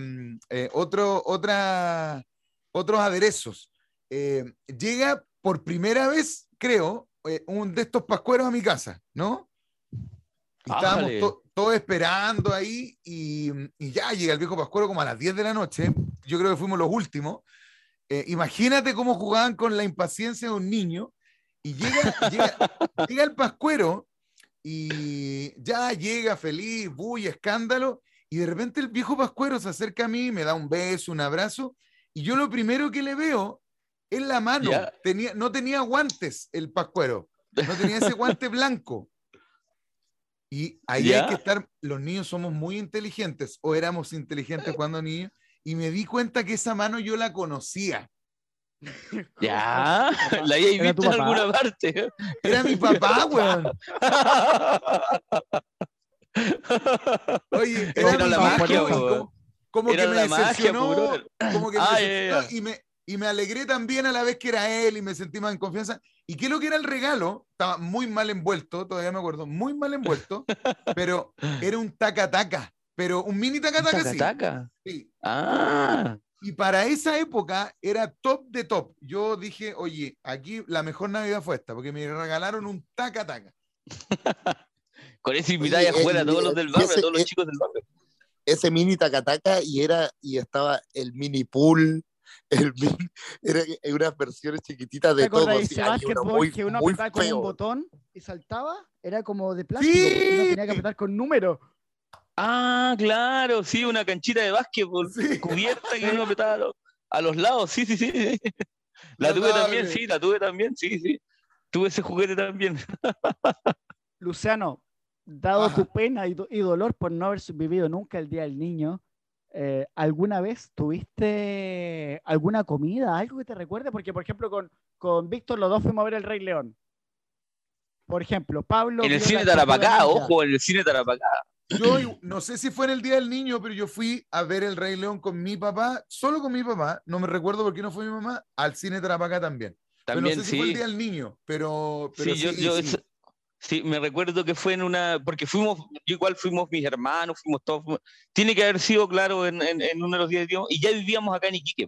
eh, otro, otra, otros aderezos. Eh, llega por primera vez, creo, eh, un de estos pascueros a mi casa, ¿no? Y estábamos ah, to todos esperando ahí y, y ya llega el viejo pascuero como a las diez de la noche. Yo creo que fuimos los últimos. Eh, imagínate cómo jugaban con la impaciencia de un niño. Y llega, llega, llega el pascuero y ya llega feliz, bulla, escándalo. Y de repente el viejo pascuero se acerca a mí, me da un beso, un abrazo. Y yo lo primero que le veo es la mano. Yeah. Tenía, no tenía guantes el pascuero. No tenía ese guante blanco. Y ahí ¿Ya? hay que estar, los niños somos muy inteligentes, o éramos inteligentes cuando niños, y me di cuenta que esa mano yo la conocía. Ya, la había visto en alguna parte. Era mi papá, weón. Oye, era, era mi la papá, magia, como, como era que me decepcionó, como que me ah, decepcionó yeah, yeah. Y, me, y me alegré también a la vez que era él, y me sentí más en confianza. ¿Y qué es lo que era el regalo? Estaba muy mal envuelto, todavía me acuerdo, muy mal envuelto, pero era un taca-taca, pero un mini taca-taca, sí. ¿Taca-taca? Sí. Ah. Y para esa época era top de top. Yo dije, oye, aquí la mejor Navidad fue esta, porque me regalaron un taca-taca. Con ese invitado a jugar a todos los del barrio, ese, a todos los chicos del barrio. Ese mini taca-taca y, era, y estaba el mini pool. El, era unas versiones chiquititas de todo. O sea, que uno muy, que uno muy apretaba feo. Con un botón y saltaba, era como de plástico, sí. Uno tenía que apretar con número. Ah, claro, sí, una canchita de básquet sí. Cubierta que uno apretaba a los, a los lados, sí, sí, sí. La no, tuve no, también, no. sí, la tuve también, sí, sí. Tuve ese juguete también. Luciano, dado Ajá. tu pena y, y dolor por no haber vivido nunca el Día del Niño, Eh, ¿alguna vez tuviste alguna comida, algo que te recuerde? Porque, por ejemplo, con, con Víctor los dos fuimos a ver el Rey León. Por ejemplo, Pablo... En el Cine Tarapacá, ojo, en el Cine Tarapacá. Yo no sé si fue en el Día del Niño, pero yo fui a ver el Rey León con mi papá, solo con mi papá, no me recuerdo por qué no fue mi mamá, al Cine Tarapacá también. También, pero no sé sí. si fue el Día del Niño, pero... pero sí, sí, yo... yo sí. Es... Sí, me recuerdo que fue en una... Porque fuimos, yo igual fuimos mis hermanos, fuimos todos... Fuimos, tiene que haber sido, claro, en, en, en uno de los días de tiempo. Y ya vivíamos acá en Iquique.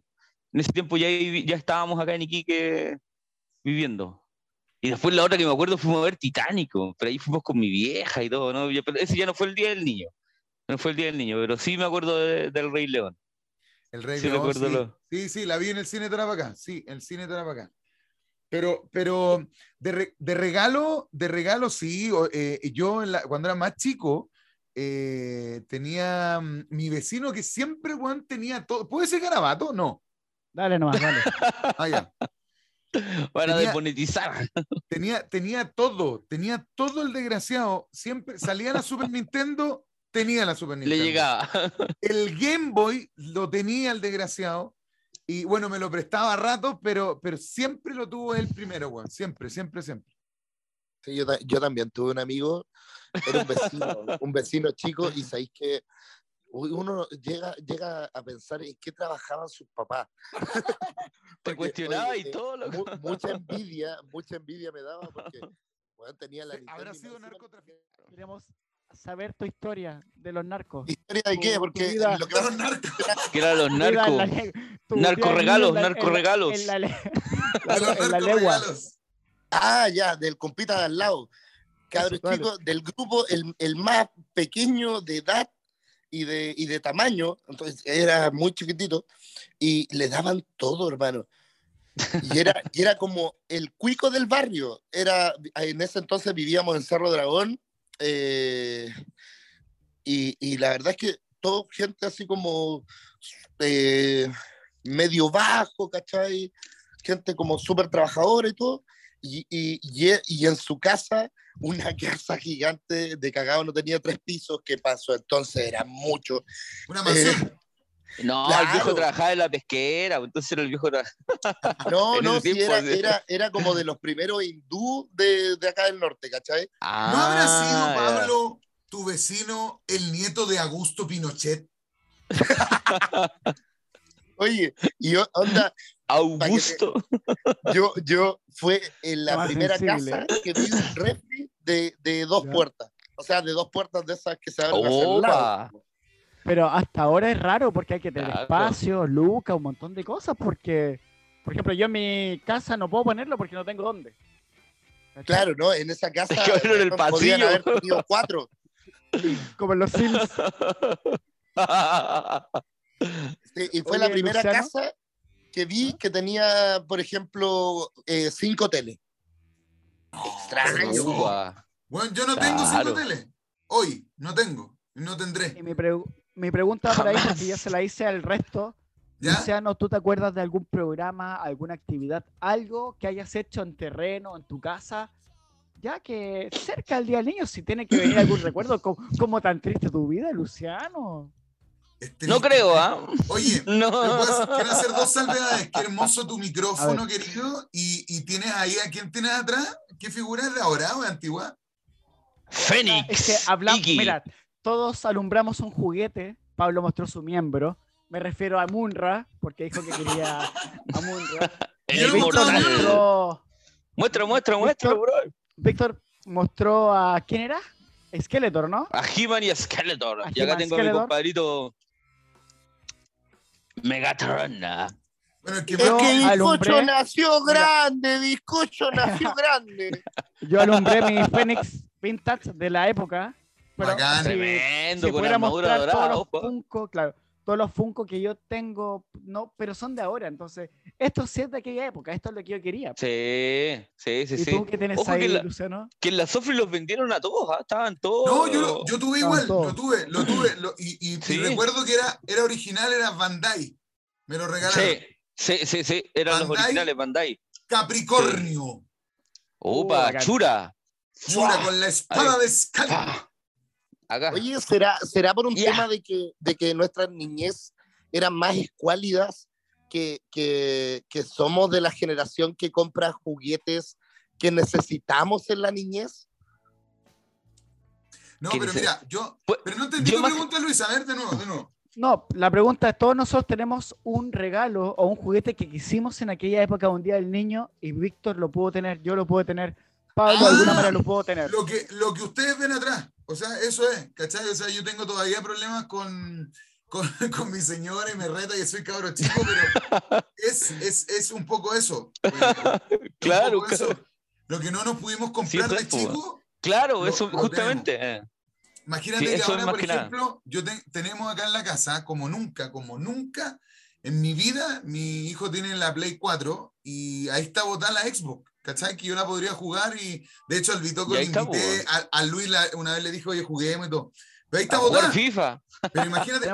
En ese tiempo ya, ya estábamos acá en Iquique viviendo. Y después la otra que me acuerdo fuimos a ver Titanic. Pero ahí fuimos con mi vieja y todo, ¿no? Pero ese ya no fue el Día del Niño. No fue el Día del Niño, pero sí me acuerdo de, del Rey León. El Rey sí, León, sí. Lo... sí, sí, la vi en el Cine Tarapacá. Sí, en el Cine Tarapacá. Pero, pero de, re, de regalo, de regalo sí, eh, yo en la, cuando era más chico, eh, tenía um, mi vecino que siempre, Juan, tenía todo. ¿Puede ser garabato? No. Dale nomás, dale. Ah, ya. Para desmonetizar. Tenía, tenía todo, tenía todo el desgraciado. Siempre salía la Super Nintendo, tenía la Super Nintendo. Le llegaba. El Game Boy lo tenía el desgraciado. Y bueno, me lo prestaba a ratos, pero, pero siempre lo tuvo él primero, güey. Siempre, siempre, siempre. Sí, yo, yo también tuve un amigo, era un vecino, un vecino chico, y sabéis que uno llega, llega a pensar en qué trabajaban sus papás. Te cuestionaba oye, y eh, todo. Lo... Mu mucha envidia, mucha envidia me daba porque bueno, tenía la... Habrá sido narcotraficante. saber tu historia de los narcos. ¿Historia de qué? Porque vida, lo que eran narcos. ¿Qué eran los narcos? Narcoregalos, narcoregalos. En la legua. Ah, ya, del compita de al lado. Cabros chicos del grupo, el, el más pequeño de edad y de, y de tamaño, entonces era muy chiquitito, y le daban todo, hermano. Y era, y era como el cuico del barrio. Era, en ese entonces vivíamos en Cerro Dragón, eh, y, y la verdad es que toda gente así como eh, medio bajo, ¿cachai? Gente como súper trabajadora y todo. Y, y, y, y en su casa, una casa gigante de cagado, no tenía tres pisos, ¿qué pasó? Entonces era mucho. Una mansión. Eh, No, claro. El viejo trabajaba en la pesquera, entonces era el viejo trabajaba. No, no, sí, era, era, era como de los primeros hindú de, de acá del norte, ¿cachai? Ah, ¿no habrá sido, Pablo, tu vecino, el nieto de Augusto Pinochet? Oye, y onda... Augusto. Te, yo, yo fue en la Más primera sensible. casa que vi un refri de, de dos ya. puertas. O sea, de dos puertas de esas que se abren hacia el lado. Pero hasta ahora es raro porque hay que tener claro. espacio, luca, un montón de cosas, porque, por ejemplo, yo en mi casa no puedo ponerlo porque no tengo dónde. ¿Cachai? Claro, ¿no? En esa casa es que en el podían haber tenido cuatro. Como en los Sims. Sí, y fue Oye, la primera Luciano. casa que vi que tenía, por ejemplo, eh, cinco teles. Extraño. Bueno, yo no claro. tengo cinco teles. Hoy no tengo. No tendré. Y mi, pregu mi pregunta Jamás. para ahí, porque ya se la hice al resto. ¿Ya? Luciano, ¿tú te acuerdas de algún programa, alguna actividad, algo que hayas hecho en terreno, en tu casa? Ya que cerca del Día del Niño, si tiene que venir algún recuerdo, ¿cómo, cómo tan triste tu vida, Luciano? Este, no creo, ¿ah? ¿eh? Oye, no. puedes, quiero hacer dos salvedades. Qué hermoso tu micrófono, querido. Y, y tienes ahí, ¿a quién tienes atrás? ¿Qué figura es de ahora o de antigua? Fénix. Es que hablamos, mirad. Todos alumbramos un juguete. Pablo mostró su miembro. Me refiero a Mumm-Ra, porque dijo que quería a Mumm-Ra. El inmortal. Mostró... Muestra, muestra, muestra, bro. Víctor mostró a... ¿Quién era? Skeletor, ¿no? A He-Man y a Skeletor. A y acá tengo Skeletor. a mi compadrito... Megatron. Bueno, es que bizcocho nació grande, bizcocho nació grande. Yo alumbré mi Fénix Vintage de la época. Pero Bacán, si, tremendo, si con armadura dorada, todos los Funko, claro, todos los Funko que yo tengo, no, pero son de ahora, entonces, esto sí es de aquella época, esto es lo que yo quería. Sí, sí, sí. ¿Y tú sí. qué tenés Ojo ahí, que la, Luciano? Que en la Sofri los vendieron a todos, ¿eh? Estaban todos. No, yo, yo tuve igual, todos. lo tuve, lo tuve, lo, y, y, sí. y recuerdo que era, era original, era Bandai, me lo regalaron. Sí, sí, sí, sí. eran Bandai, los originales, Bandai. Capricornio. Sí. Opa, oh, Chura. Chura con la espada de Excalibur. Acá. Oye, ¿será, será por un yeah. tema de que, de que nuestras niñez eran más escuálidas que, que, que somos de la generación que compra juguetes que necesitamos en la niñez? No, pero dice? mira, yo... Pues, pero no entendí tu pregunta, Luis, a ver, de nuevo, de nuevo. No, la pregunta es, todos nosotros tenemos un regalo o un juguete que quisimos en aquella época, un Día del Niño, y Víctor lo pudo tener, yo lo pude tener, Pablo ah, alguna manera lo puedo tener. Lo que, lo que ustedes ven atrás. O sea, eso es, ¿cachai? O sea, yo tengo todavía problemas con, con, con mi señora y me reta y soy cabro chico, pero es, es, es un poco eso. Porque, claro, poco claro. Eso. Lo que no nos pudimos comprar sí, de chico. Claro, lo, eso lo justamente. Eh. Imagínate sí, que ahora, por ejemplo, yo te, tenemos acá en la casa, como nunca, como nunca, en mi vida, mi hijo tiene la Play cuatro y ahí está botada la Xbox. ¿Cachai? Que yo la podría jugar y de hecho al Bitoco le invité, a, a Luis la, una vez le dijo, oye, juguemos y todo. Pero ahí está botada. FIFA. Pero imagínate.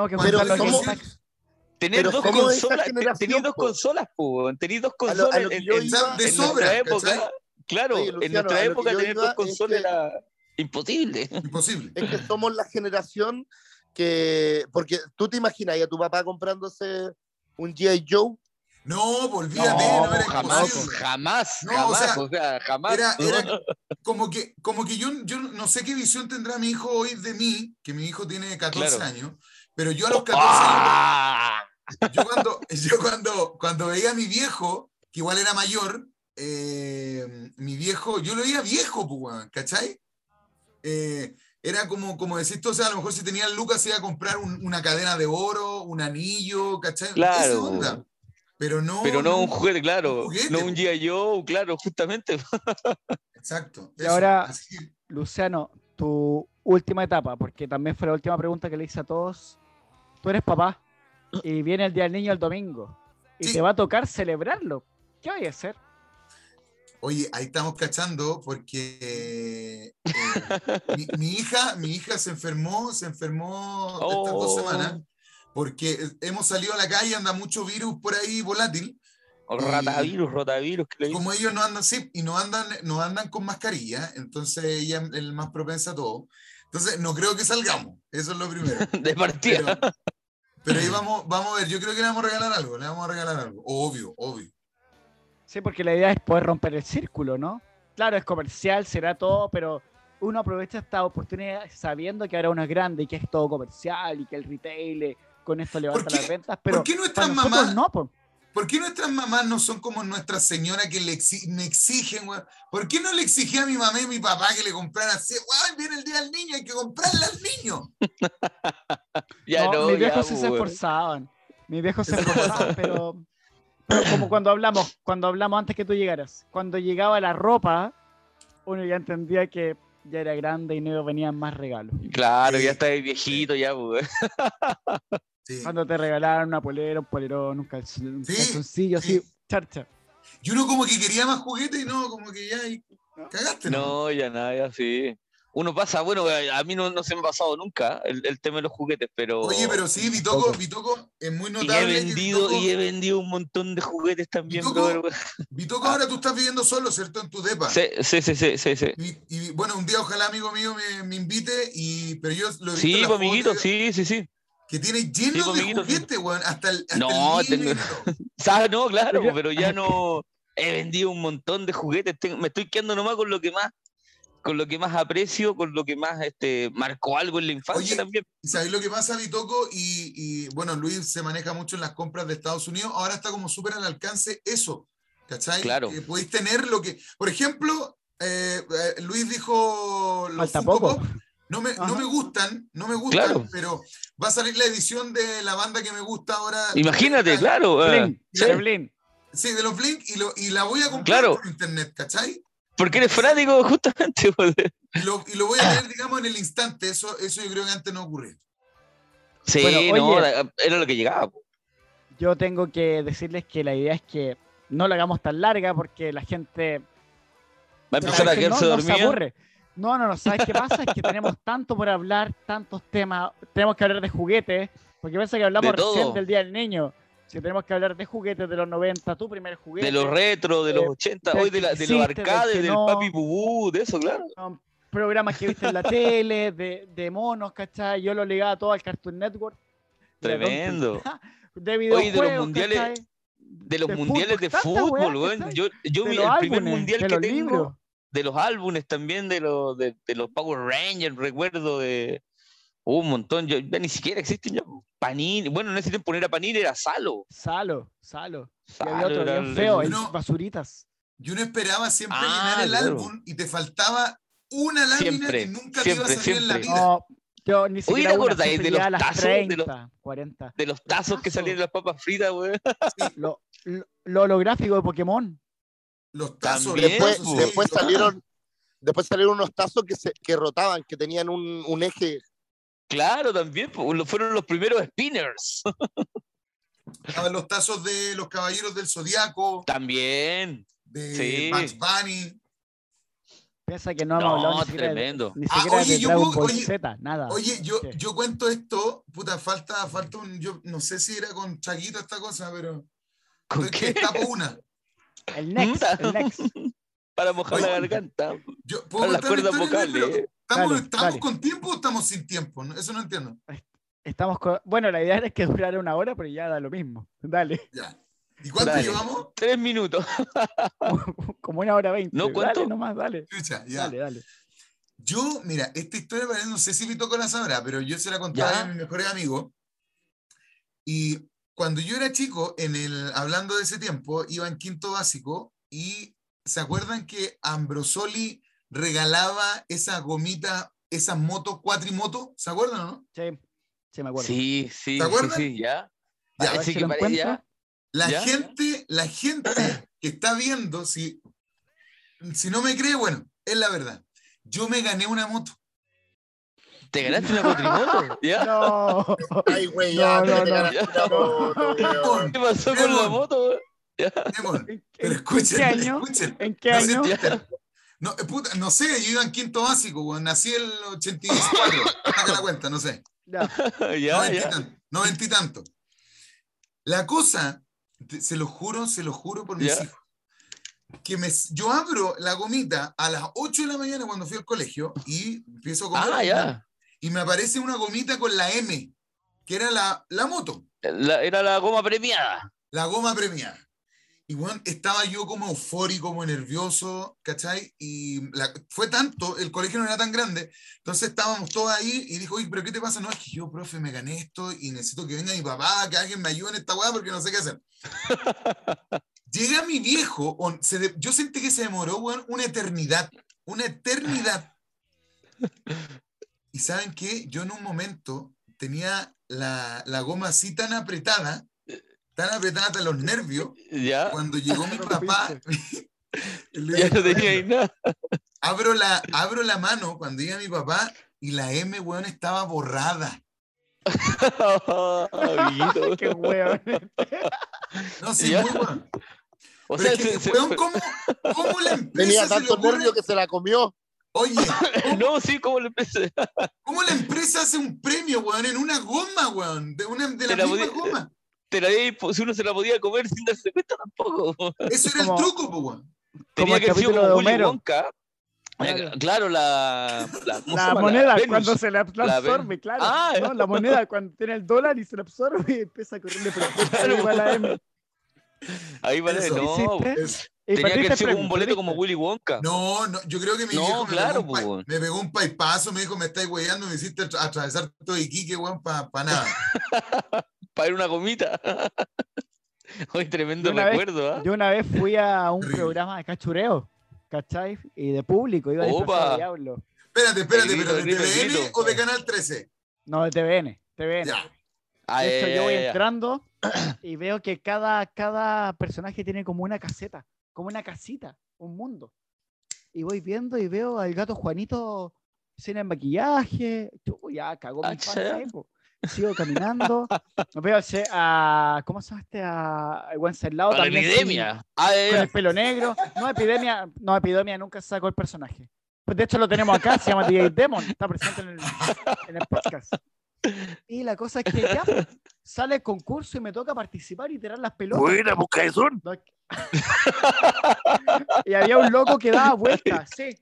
Tener dos consolas, tener dos consolas, Pugón. Tener dos consolas. A lo, a lo en, yo en, iba, de en sobra, nuestra época, ¿cachai? Claro, oye, Luciano, en nuestra época tener dos consolas es que, era imposible. Imposible. Es que somos la generación que, porque tú te imaginas a tu papá comprándose un G I Joe. No, olvídate, no, no era jamás, imposible. Jamás, no, jamás, o sea, o sea, jamás. Era, era como que, como que yo, yo no sé qué visión tendrá mi hijo hoy de mí, que mi hijo tiene catorce claro. años, pero yo a los catorce ¡Ah! años, yo, cuando, yo cuando, cuando veía a mi viejo, que igual era mayor, eh, mi viejo, yo lo veía viejo, ¿cachai? Eh, era como, como decís tú, o sea, a lo mejor si tenían lucas se iba a comprar un, una cadena de oro, un anillo, ¿cachai? Claro. Esa onda. Pero no, pero no un juguete, claro. Un juguete. No un G I Joe, claro, justamente. Exacto. Eso. Y ahora, así. Luciano, tu última etapa, porque también fue la última pregunta que le hice a todos. Tú eres papá y viene el Día del Niño el domingo y sí, te va a tocar celebrarlo. ¿Qué voy a hacer? Oye, ahí estamos cachando porque eh, mi, mi hija, mi hija se enfermó, se enfermó oh. estas dos semanas porque hemos salido a la calle, anda mucho virus por ahí volátil. O rotavirus, rotavirus. Como ellos no andan, sí, y no andan, no andan con mascarilla, entonces ella es el más propensa a todo. Entonces no creo que salgamos, eso es lo primero. De partida. Pero, pero ahí vamos, vamos a ver, yo creo que le vamos a regalar algo, le vamos a regalar algo, obvio, obvio. Sí, porque la idea es poder romper el círculo, ¿no? Claro, es comercial, será todo, pero uno aprovecha esta oportunidad sabiendo que ahora uno es grande y que es todo comercial y que el retail con esto levanta las ventas, pero ¿por qué nuestras mamás no? Por... ¿Por qué nuestras mamás no son como nuestra señora que le exigen, exigen, weón? ¿Por qué no le exigí a mi mamá y a mi papá que le compraran así? ¡Weón, viene el Día del Niño, hay que comprarle al niño! Ya no, no, mis viejos ya, se, se esforzaban, mis viejos se esforzaban, pero... Como cuando hablamos, cuando hablamos antes que tú llegaras, cuando llegaba la ropa, uno ya entendía que ya era grande y no venían más regalos. Claro, sí, ya está viejito, ya, pues. Sí. Cuando te regalaron una polera, un polerón, un, calzon, un sí, calzoncillo, sí, así, charcha. Y uno como que quería más juguetes y no, como que ya, y cagaste, ¿no? No, ya nada, ya sí. Uno pasa, bueno, a mí no, no se me ha pasado nunca el, el tema de los juguetes, pero... Oye, pero sí, Bitoco, Bitoco es muy notable. Y he vendido, Bitoco, y he vendido un montón de juguetes también. Bitoco, Bitoco ahora tú estás viviendo solo, ¿cierto? En tu depa. Sí, sí, sí, sí, sí. Y, y bueno, un día ojalá, amigo mío, me, me invite, y pero yo lo he visto. Sí, pues, amiguito, sí, sí, sí. Que tiene lleno sí, de amiguito, juguetes, sí, weón, hasta el... Hasta no, el tengo... ¿Sabes? No, claro, pero ya no... He vendido un montón de juguetes, tengo... me estoy quedando nomás con lo que más... con lo que más aprecio, con lo que más este, marcó algo en la infancia. Oye, también. ¿Sabéis lo que pasa, Bitoco? Y, y bueno, Luis se maneja mucho en las compras de Estados Unidos, ahora está como súper al alcance eso, ¿cachai? Claro. Que podéis tener lo que... Por ejemplo, eh, Luis dijo... Los Funko Pop no me, no me gustan, no me gustan, claro, pero va a salir la edición de la banda que me gusta ahora. Imagínate, claro. Blink, uh, sí. Blink. Sí, de los Blink, y, lo, y la voy a comprar, claro, por internet, ¿cachai? Porque eres fanático, justamente. Y lo, y lo voy a ver, digamos, en el instante. Eso, eso yo creo que antes no ocurrió. Sí, bueno, oye, no, era lo que llegaba. Po. Yo tengo que decirles que la idea es que no la hagamos tan larga porque la gente... Va a empezar a quedarse no, dormida. Aburre. No, no, no, ¿sabes qué pasa? Es que tenemos tanto por hablar, tantos temas. Tenemos que hablar de juguetes, porque piensa que hablamos de recién del Día del Niño. Si tenemos que hablar de juguetes de los noventa, tu primer juguete. De los retro, de eh, los ochenta, hoy de, la, de los arcades, del, del no, papi bubú, de eso, claro. Programas que viste en la tele, de, de monos, ¿cachai? Yo lo ligaba todo al Cartoon Network. Tremendo. De, de videojuegos, hoy de los mundiales, ¿cachai? De los de mundiales fútbol, de fútbol, weón. Yo, yo vi el álbumes, primer mundial que tengo, libros, de los álbumes también, de los, de, de los Power Rangers, recuerdo de... Uh, un montón, yo, ya ni siquiera existen ya. Panini, bueno, no existen poner a Panini, era Salo. Salo, Salo. Salo había otro bien feo, uno, basuritas. Yo no esperaba siempre ah, llenar el claro, álbum y te faltaba una lámina siempre, que nunca siempre, te iba a salir siempre, en la vida. No, yo ni siquiera. ¿Hoy te acordáis de los tazos? treinta, de los, cuarenta. De los tazos ¿Tazo? que salían las papas fritas, güey. Sí. Lo, lo holográfico de Pokémon. Los tazos. También, después, sí, después, sí, salieron, después salieron unos tazos que, se, que rotaban, que tenían un, un eje. Claro, también, fueron los primeros spinners. Los tazos de los Caballeros del Zodíaco. También. De sí. Max Bunny. Piensa que no hemos no, hablado ni siquiera tremendo. Ni siquiera ah, oye, de yo puedo, oye, Z, nada. Oye, yo, sí, yo cuento esto, puta, falta, falta un, yo no sé si era con Chaguito esta cosa, pero... ¿Con qué? Estapo una. El next, el next. Para mojar oye, la garganta. Yo, ¿puedo las cuerdas vocales? ¿Estamos, dale, estamos dale. con tiempo o estamos sin tiempo? Eso no entiendo. Estamos con... Bueno, la idea es que durara una hora, pero ya da lo mismo. Dale. Ya. ¿Y cuánto dale. llevamos? Tres minutos. Como una hora veinte. ¿No cuánto? Dale, nomás, dale. Escucha, ya. Dale, dale. Yo, mira, esta historia, no sé si Bitoco la sabrá, pero yo se la contaba ya. a mis mejores amigos. Y cuando yo era chico, en el, hablando de ese tiempo, iba en quinto básico y ¿se acuerdan que Ambrosoli regalaba esa gomita esas motos, cuatrimotos, ¿se acuerdan o no? Sí, sí me acuerdo. Sí, sí, ¿se acuerdan? Sí, sí, ya. Ya. Así si que para ya. La ¿Ya? gente, la gente que está viendo, si, si no me cree, bueno, es la verdad. Yo me gané una moto. ¿Te ganaste una cuatrimoto? ¿Ya? No. Ay, güey, ya, no, no, te ganaste no, no. una moto. ¿Qué pasó con la moto, güey? Pero escuchen, ¿en qué año? Escuchen. ¿En qué año? No, puta, no sé, yo iba en quinto básico, güey. Nací el ochenta y cuatro. Saca la cuenta, no sé. Ya, ya, ya. Noventa y tanto. La cosa, se lo juro, se lo juro por mis ¿Ya? hijos, que me, yo abro la gomita a las ocho de la mañana cuando fui al colegio y empiezo a comer. Ah, ya. Y me aparece una gomita con la M, que era la, la moto. La, era la goma premiada. La goma premiada. Y bueno, estaba yo como eufórico, como nervioso, ¿cachai? Y la, fue tanto, el colegio no era tan grande, entonces estábamos todos ahí y dijo, oye, ¿pero qué te pasa? No, es que yo, profe, me gané esto y necesito que venga mi papá, que alguien me ayude en esta weá porque no sé qué hacer. Llega mi viejo, se de, yo sentí que se demoró, weón, una eternidad, una eternidad. Y ¿saben qué? Yo en un momento tenía la, la goma así tan apretada, tan apretada hasta los nervios, ¿ya? Cuando llegó mi papá, le ya no tenía ahí nada. Abro la, abro la mano cuando llega mi papá y la M, weón, estaba borrada. Oh, qué weón. No, sí, muy weón. O sea, es que, se, weón, ¿cómo, cómo la empresa tenía tanto nervio que se la comió? Oye, ¿cómo, no, sí, ¿cómo la empresa? ¿Cómo la empresa hace un premio, weón, en una goma, weón? De, una, de la, la misma goma. Te la, si uno se la podía comer sin darse cuenta tampoco. Bro. Eso era como, el truco, po. Tenía que ser como Willy Wonka. Claro, claro, la... La, la moneda la cuando Venus. Se la, la absorbe, la claro. Ah, ¿no? La moneda cuando tiene el dólar y se la absorbe y empieza a correrle por claro. Ahí va la M. Ahí vale, no. Tenía que ser un boleto como Willy Wonka. No, no, yo creo que mi no, viejo claro, me, pegó me pegó un paipazo, me dijo, me estáis weyando, me hiciste atravesar todo Iquique, weón, para pa nada. Para ir una gomita. Hoy tremendo recuerdo. Vez, ¿eh? Yo una vez fui a un programa de cachureo, ¿cachai? Y de público, iba a disfrazar de diablo. Espérate, espérate, grito, pero ¿de grito, T V N grito, o de Canal trece? No, de T V N. Ya. Ay, de hecho, ay, yo voy ay, entrando ay. Y veo que cada, cada personaje tiene como una caseta, como una casita, un mundo. Y voy viendo y veo al gato Juanito sin el maquillaje. Uy, ya cagó mi pase, po. Sigo caminando. Veo a. ¿Cómo se llama este? A Wenceslao también. La epidemia. Con, ah, con el pelo negro. No, epidemia. No, epidemia nunca sacó el personaje. Pues de hecho lo tenemos acá, se llama D J Demon. Está presente en el, en el podcast. Y la cosa es que ya sale el concurso y me toca participar y tirar las pelotas. Buena, busca eso. Y había un loco que daba vueltas, sí.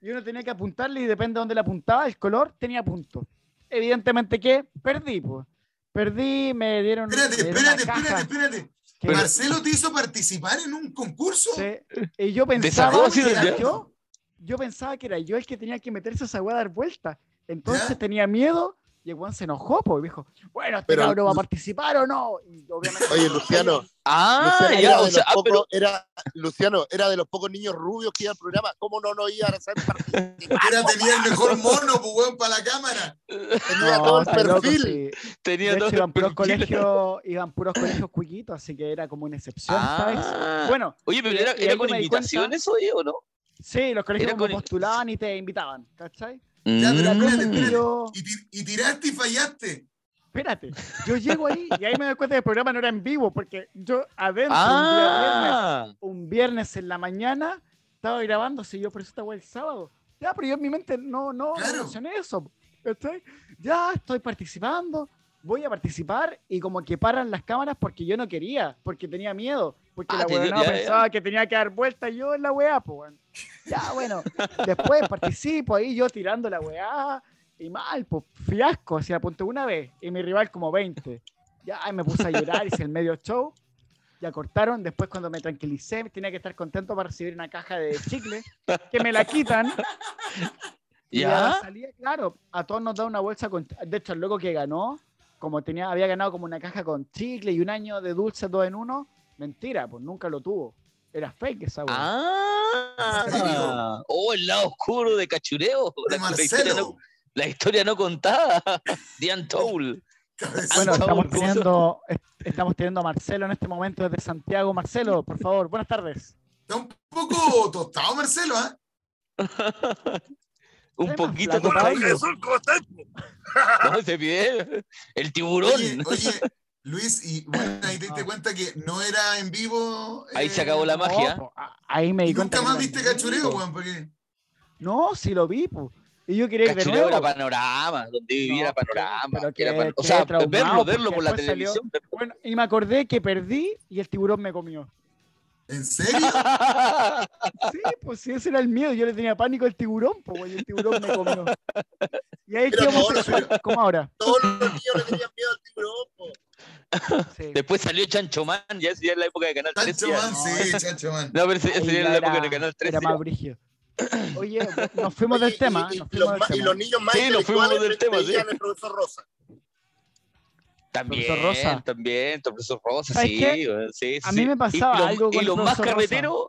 Y uno tenía que apuntarle y depende de dónde le apuntaba, el color tenía punto. Evidentemente que perdí, pues. Perdí, me dieron... Espérate, me dieron espérate, espérate, espérate. Pero... ¿Marcelo te hizo participar en un concurso? Sí. Y yo pensaba que era yo, yo pensaba que era yo el que tenía que meterse a esa hueá a dar vuelta. Entonces ¿ya? tenía miedo y el Juan se enojó, pues, y dijo, bueno, ¿este pero... cabrón va a participar o no? Y obviamente... Oye, Luciano. Ah, Luciano, ya, era, o sea, pocos, pero... era, Luciano era de los pocos niños rubios que iba al programa. ¿Cómo no nos iba a hacer participar? Era, tenía el mejor mono, pues, weón, para la cámara. Tenía no, todo el perfil. Loco, sí. Tenía de todo hecho, iban puros colegios, iban puros colegios cuiquitos, así que era como una excepción, ah. ¿sabes? Bueno. Oye, pero era, era con invitación eso, oye, ¿o no? Sí, los colegios con... postulaban y te invitaban, ¿cachai? Ya, pero espérate, espérate. Yo... Y, y tiraste y fallaste. Espérate, yo llego ahí y ahí me doy cuenta que el programa no era en vivo porque yo adentro ah. un, día viernes, un viernes en la mañana estaba grabándose y yo por eso estaba el sábado. Ya, pero yo en mi mente no, no claro. relacioné eso. Estoy, ya estoy participando, voy a participar y como que paran las cámaras porque yo no quería, porque tenía miedo. Porque ah, la weá no pensaba ya. que tenía que dar vuelta yo en la weá, pues. Ya, bueno, después participo ahí yo tirando la weá y mal, pues, fiasco, así apunté una vez y mi rival como veinte. Ya, y me puse a llorar, hice el medio show, ya cortaron, después cuando me tranquilicé tenía que estar contento para recibir una caja de chicle, que me la quitan. Y ya salía, claro, a todos nos da una bolsa, con, de hecho el loco que ganó, como tenía, había ganado como una caja con chicle y un año de dulces dos en uno, mentira, pues nunca lo tuvo. Era fake esa weá. Ah, oh, el lado oscuro de cachureo. Marcelo, La historia no contada. The Untold. Bueno, estamos teniendo, estamos teniendo a Marcelo en este momento desde Santiago. Marcelo, por favor, buenas tardes. Está un poco tostado, Marcelo, ¿eh? Un poquito tostado. ¿Cómo estás? No se pide el tiburón. Oye, oye, Luis, y bueno, ahí te diste cuenta que no era en vivo. Eh, ahí se acabó la magia. No, ahí me di cuenta. ¿Nunca más viste Cachureo, Juan? Porque... No, sí lo vi, pues. Y yo quería ir de nuevo. Era Panorama, donde viviera no, Panorama. Que, era pan... O sea, verlo, verlo por la televisión. Salió... Bueno, y me acordé que perdí y el tiburón me comió. ¿En serio? Sí, pues sí, ese era el miedo. Yo le tenía pánico al tiburón, pues, y el tiburón me comió. Y ahí quedamos como ahora. Todos los niños le tenían miedo al tiburón, pues. Sí. Después salió Chancho Man, ya esa era la época de Canal trece. Chancho Man, sí, Chancho Man. No, pero esa era la época de Canal trece. Era más brígido. Oye, nos fuimos Oye, del y, tema. Y, nos fuimos los, del y tema. Los niños más sí, nos fuimos del tema, sí. El profesor Rosa. También, profesor Rosa. también, el profesor Rosa, sí, sí, sí. A mí me pasaba y algo lo, con y los más carreteros,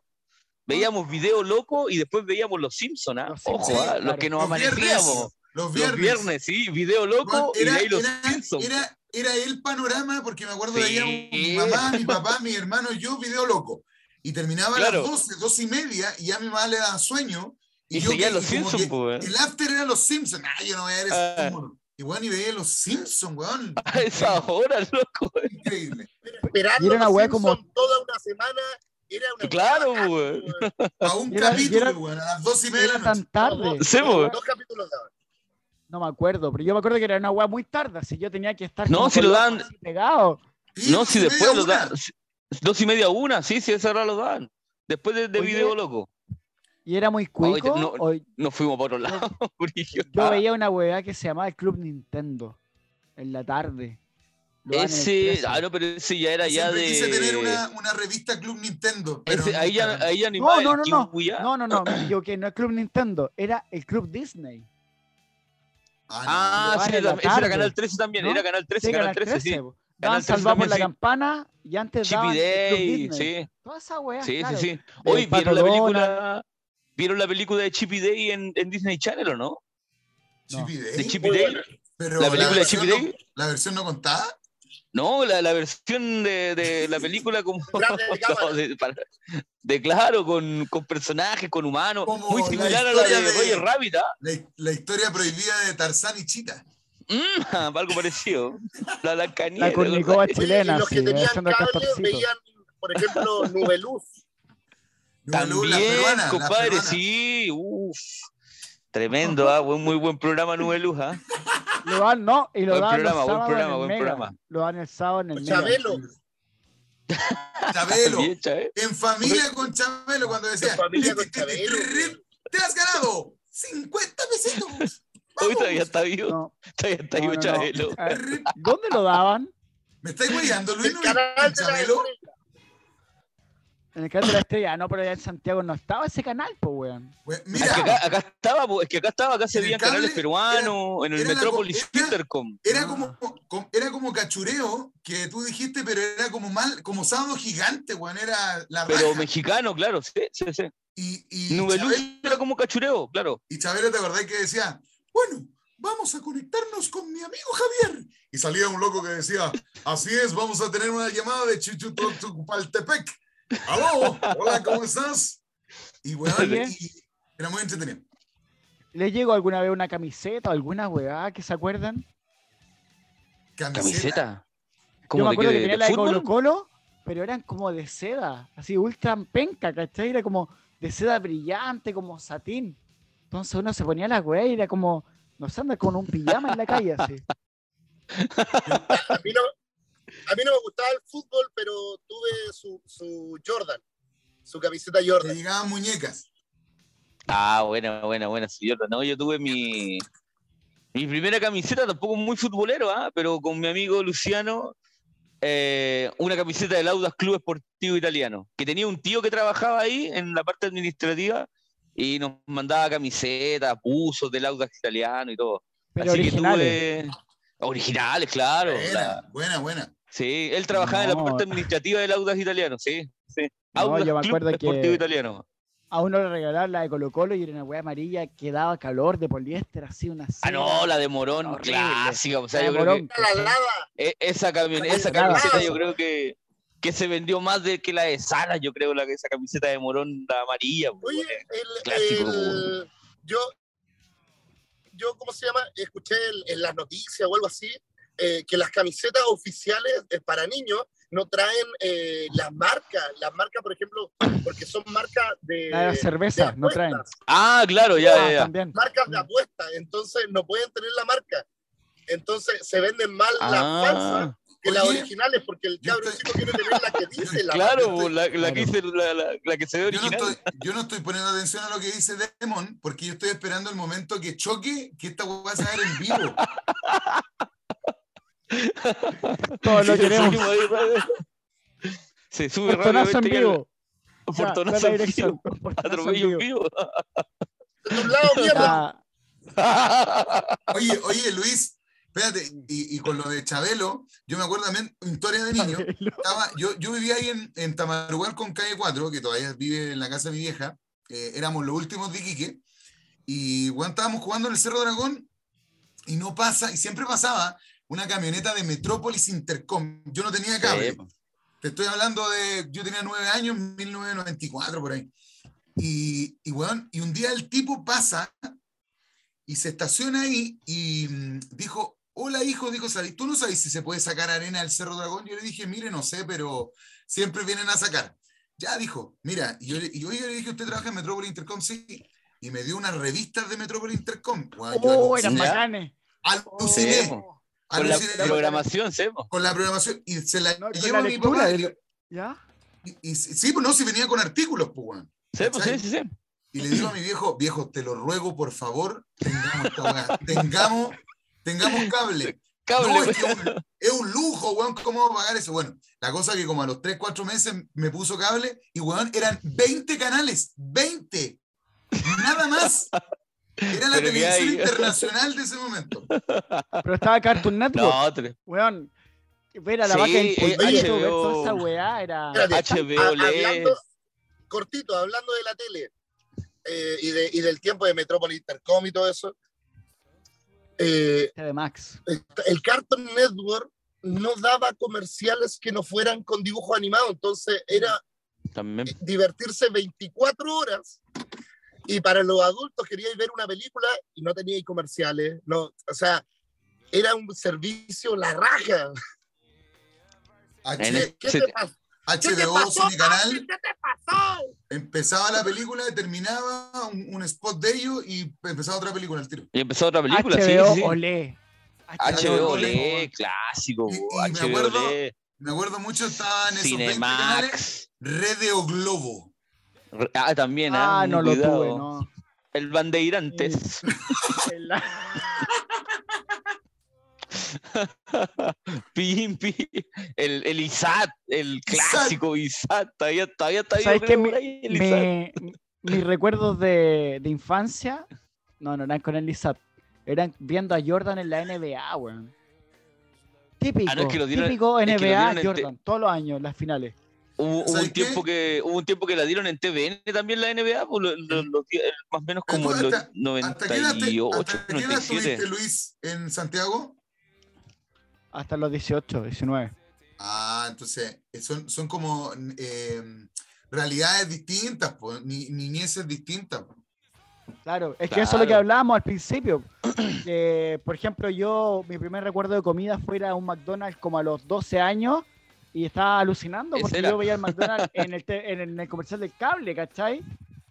veíamos Video Loco y después veíamos Los Simpson, ¿ah? Los Ojo, sí, ah, claro. Los que nos los amanecíamos. Los viernes. Los viernes, sí, Video Loco era, y de ahí Los era, Simpson. Era, era el panorama, porque me acuerdo de sí. ahí mi mamá, mi papá, mi hermano, yo, Video Loco. Y terminaba claro. a las doce, doce y media, y ya mi mamá le daba sueño. Y, y yo veía Los Simpsons, pues. El after era Los Simpsons. Ah, yo no voy a ver ese humor. Y bueno, y veía Los Simpsons, weón. A esa hora, loco. Güey. Increíble. Pero esperando era una Los Simpsons como... toda una semana. Era una claro, weón. A un era, capítulo, era, weón. A las doce y media era de la noche. Tan tarde. Dos, sí, dos, dos capítulos daban. No me acuerdo, pero yo me acuerdo que era una weá muy tarde. Así yo tenía que estar... No, si lo dan... Pegado. Sí, no, si después lo dan... Dos y media, una, sí, sí, esa hora lo dan. Después de, de Oye, Video Loco. ¿Y era muy cuico? No, o... Nos fuimos para otro lado. Yo, yo veía una hueá que se llamaba el Club Nintendo en la tarde. Lo ese, ah, no, pero ese ya era ya de... Quise tener una, una revista Club Nintendo. Pero ese, ahí, ya, ahí ya ni no, no, no, no, no, no, no, me equivoqué, no es Club Nintendo, era el Club Disney. Ah, ah sí, era, ese era Canal trece también, ¿no? Era Canal trece, sí, Canal trece, sí. Daban Salvamos la sí. Campana y antes daban Day, sí. Toda esa weá, sí, claro. sí, sí. Hoy vieron la, película, vieron la película de Chippy Day en, en Disney Channel, ¿o no? ¿Chippy Day? ¿De Chippy Day? Pero ¿La película la de Chippy no, Day? ¿La versión no contada? No, la, la versión de, de la película como... no, de, para, de claro, con, con personajes, con humanos. Como muy similar a la de Roger Rabbit. La, la historia prohibida de Tarzán y Chita. Mm, algo parecido. La, la, canilla, la Cornicoba chilena. Los que sí, tenían cable veían, por ejemplo, Nube Luz. También, la peruana, compadre, la peruana. sí. Uf, tremendo, ¿eh? Buen, muy buen programa Nube Luz. ¿eh? Lo dan, no, y lo buen dan programa, el buen programa, buen Mega. programa. Lo dan el sábado en el Mega. Chabelo. Chabelo. En familia con Chabelo, cuando decía, en familia con Chabelo. Te has ganado cincuenta pesitos. Hoy todavía está vivo. No. Todavía está vivo no, no, Chabelo. No. Ver, ¿dónde lo daban? ¿Me estáis guiando, Luis? ¿En el canal de la estrella? En el canal de la estrella. No, pero allá en Santiago no estaba ese canal, pues, weón. We, mira. Es que acá, acá estaba, es que acá estaba, acá se veían canales peruanos, era, en el Metrópolis Intercom. Era, era, como, como, era como Cachureo, que tú dijiste, pero era como mal, como Sábado Gigante, weón. Era la Pero raja. Mexicano, claro, sí, sí, sí. Y, y Nube Luz era como Cachureo, claro. Y Chabelo, ¿te acordás que decía? Bueno, vamos a conectarnos con mi amigo Javier. Y salía un loco que decía, así es, vamos a tener una llamada de Chichutopaltepec. ¡Aló! Hola, ¿cómo estás? Y bueno, y era muy entretenido. ¿Les llegó alguna vez una camiseta o alguna weá que se acuerdan? ¿Camiseta? Yo me acuerdo que tenía la de Colo Colo, pero eran como de seda, así ultra penca, ¿cachai? Era como de seda brillante, como satín. Entonces uno se ponía la weá y era como, nos anda con un pijama en la calle así. A mí no, a mí no me gustaba el fútbol, pero tuve su, su Jordan, su camiseta Jordan. Le llegaban muñecas. Ah, bueno, bueno, bueno, su Jordan. No, yo tuve mi, mi primera camiseta, tampoco muy futbolero, ¿eh? Pero con mi amigo Luciano, eh, una camiseta del Audax Club Sportivo Italiano, que tenía un tío que trabajaba ahí en la parte administrativa. Y nos mandaba camisetas, buzos del Audax italiano y todo. Pero así originales. Que tuve... Originales, claro. Buena, la... buena, buena. Sí, él trabajaba no. en la parte administrativa del Audax italiano, sí. sí. No, Audax yo me acuerdo Club que... Sportivo Italiano. a uno le regalaban la de Colo Colo y era una weá amarilla que daba calor de poliéster, así una... Ah, no, la de Morón, horrible. Clásica. O sea, la yo Morón, creo que... La lava. Esa, cami- esa camiseta yo creo que, que se vendió más de que la de Sala, yo creo, la esa camiseta de Morón, la amarilla. Oye, el, clásico. El, yo, yo, ¿cómo se llama? Escuché en, en las noticias o algo así, eh, que las camisetas oficiales para niños no traen eh, las marcas, las marcas, por ejemplo, porque son marcas de... La cerveza, de no traen. Ah, claro, ya, ah, ya, ya. También. Marcas de apuestas, entonces no pueden tener la marca. Entonces se venden mal ah. las falsas que las originales, porque el cabro estoy... chico quiere tener la que dice la Claro, marca. la, la, claro. Que, hice, la, la, la que se ve original. Yo no, estoy, yo no estoy poniendo atención a lo que dice Demon, porque yo estoy esperando el momento que choque, que esta hueá se va a ver en vivo. Todos lo queremos. Se sube Portonazo en vivo. Portonazo en vivo. Atropello en vivo. Doblado, mierda. Ah. Oye, oye, Luis, espérate, y, y con lo de Chabelo, yo me acuerdo también, historia de niño. Estaba, yo, yo vivía ahí en, en Tamarugal con calle cuatro, que todavía vive en la casa de mi vieja. Eh, éramos los últimos de Iquique. Y bueno, estábamos jugando en el Cerro Dragón y no pasa, y siempre pasaba una camioneta de Metrópolis Intercom. Yo no tenía cable. Sí. Te estoy hablando de... Yo tenía nueve años, mil novecientos noventa y cuatro, por ahí. Y, y, bueno, y un día el tipo pasa y se estaciona ahí y dijo, hola, hijo, dijo, ¿tú no sabes si se puede sacar arena del Cerro Dragón? Yo le dije, mire, no sé, pero siempre vienen a sacar. Ya, dijo, mira, y yo, y yo le dije, ¿usted trabaja en Metrópolis Intercom? Sí. Y me dio unas revistas de Metrópolis Intercom. Bueno, ¡oh, eran bacanes! Aluciné. Oh. Con la, la programación, Sebo. Con la programación. Y se la no, lleva la mi papá. Del... ¿Ya? Y, y, sí, pues no, si venía con artículos, pues, Sebo, sí, sí, sí. Y le digo a mi viejo, viejo, te lo ruego, por favor, tengamos tengamos, tengamos cable. Cable. No, es, que un, es un lujo, weón, ¿cómo va a pagar eso? Bueno, la cosa que como a los tres, cuatro meses me puso cable y, weón, eran veinte canales, veinte. Nada más. Era la pero televisión internacional de ese momento. Pero estaba Cartoon Network. No, weón, ver a la sí, vaca en Puerto, ver toda esa weá era... H B O, hablando, cortito, hablando de la tele eh, y, de, y del tiempo de Metrópolis Intercom y todo eso. Eh, de Max. El Cartoon Network no daba comerciales que no fueran con dibujo animado, entonces era también divertirse veinticuatro horas. Y para los adultos queríais ver una película y no teníais comerciales. No, o sea, era un servicio la raja. H- ¿Qué, se... te pas- ¿Qué te pasó? H B O, Cine Canal. ¿Qué te pasó? Empezaba la película, terminaba un, un spot de ellos y empezaba otra película al tiro. Y empezaba otra película, H B O, sí, sí. Olé. H B O, H B O Olé, Olé, clásico. Y, y H B O, me, acuerdo, me acuerdo mucho, estaban esos Cinemax. veinte canales, Radio Globo. Ah, también, ah, ¿eh? no Cuidado. Lo tuve, no. El Bandeirantes. Pim, pim. El, el ISAT, el clásico ISAT. Todavía, todavía está bien. Mis recuerdos de, de infancia, no, no eran con el ISAT. Eran viendo a Jordan en la N B A, weón. Típico, ah, no, es que dieron, típico N B A, es que Jordan, te... todos los años, las finales. Hubo, hubo, un tiempo que, hubo un tiempo que la dieron en T V N también la N B A, por lo, lo, lo, más o menos como en los noventa y ocho, ¿hasta qué edad estuviste, Luis, en Santiago? Hasta los dieciocho, diecinueve. Ah, entonces son, son como eh, realidades distintas, po, ni, niñeces distintas. Po. Claro, es claro. que eso es lo que hablábamos al principio. eh, por ejemplo, yo, mi primer recuerdo de comida fue a un McDonald's como a los doce años. Y estaba alucinando porque yo veía al McDonald's en el, te- en, el, en el comercial del cable, ¿cachai?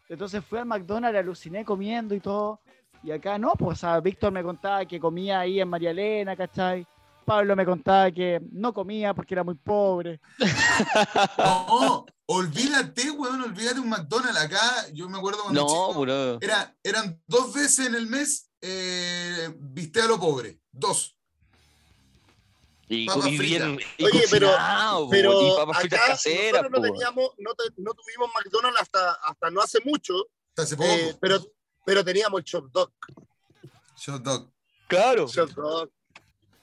Entonces fui al McDonald's, aluciné comiendo y todo. Y acá no, pues, o sea, Víctor me contaba que comía ahí en María Elena, ¿cachai? Pablo me contaba que no comía porque era muy pobre. No, olvídate, weón, olvídate un McDonald's. Acá, yo me acuerdo cuando no, chico, era, eran dos veces en el mes eh, viste a lo pobre, dos. Y, y bien, y oye, pero, pero y papas fritas caseras, no, teníamos, no, te, no tuvimos McDonald's hasta, hasta no hace mucho, hasta hace poco. Eh, pero, pero teníamos el Chop Dog. Chop Dog. Claro. Chop Dog.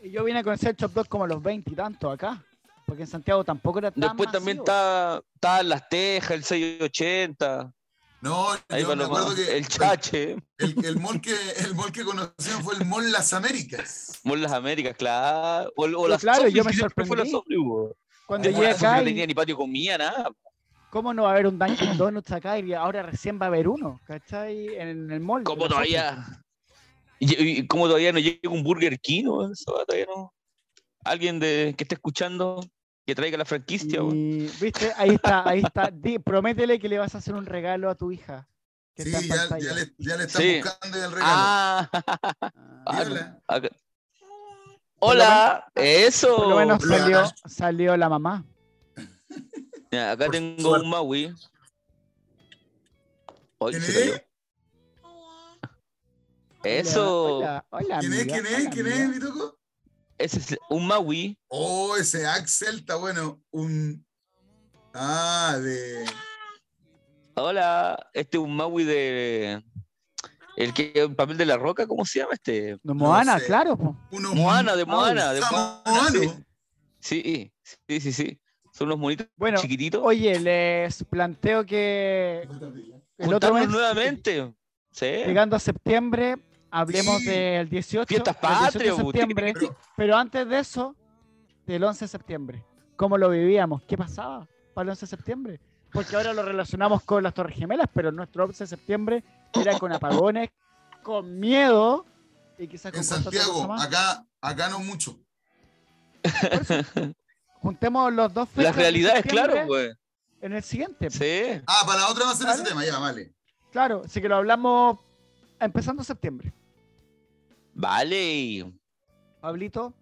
Y yo vine a conocer el Chop Dog como a los veinte y tantos acá, porque en Santiago tampoco era tan después masivo. También estaban las Tejas, el seiscientos ochenta. No, ahí yo me acuerdo que... El Chache. El, el, el, mall que, el mall que conocimos fue el Mall Las Américas. Mall Las Américas, claro. O, o las claro, Sofis, yo me sorprendí. Cuando, Cuando llegué acá... No y... tenía ni patio comida, nada. ¿Cómo no va a haber un Dunkin' Donuts acá? Y ahora recién va a haber uno, ¿cachai? En el mall. ¿Cómo todavía? ¿Y, y cómo todavía no llega un Burger King? ¿O eso? Todavía no. Alguien de, que esté escuchando... que traiga la franquicia. Y, viste, ahí está, ahí está. Di, prométele que le vas a hacer un regalo a tu hija. Que sí, ya, ya, le, ya le están sí. buscando el regalo. Ah, ah, hola. Okay. Hola, por menos, eso. Por lo menos salió, salió la mamá. Ya, acá por tengo suerte. Un Maui. Hoy ¿Quién se es? Eso. Hola, hola, hola, ¿Quién, amiga, es, ¿Quién es? ¿Quién es? ¿Quién es, Vitoco? Ese es un Maui. Oh, ese Axel está bueno. Un. Ah, de. Hola. Este es un Maui de. El que el papel de la roca, ¿cómo se llama este? De Moana, no sé. Claro. Uno, Moana, de Moana. De Moana, Moana sí. sí, sí, sí, sí. Son unos monitos bueno, chiquititos. Oye, les planteo que. El otro mes, nuevamente. Sí. Llegando a septiembre. Hablemos sí. del dieciocho, Fiestas Patrias, dieciocho de septiembre, pero... pero antes de eso, del once de septiembre. ¿Cómo lo vivíamos? ¿Qué pasaba para el once de septiembre? Porque ahora lo relacionamos con las Torres Gemelas, pero nuestro once de septiembre era con apagones, con miedo y quizás con... En Santiago, acá, acá no mucho. Eso, juntemos los dos... Las realidades, claro, pues. En el siguiente. Sí. Ah, para la otra va a ser ¿Vale? ese tema, ya, vale. Claro, así que lo hablamos empezando septiembre. Vale. Pablito,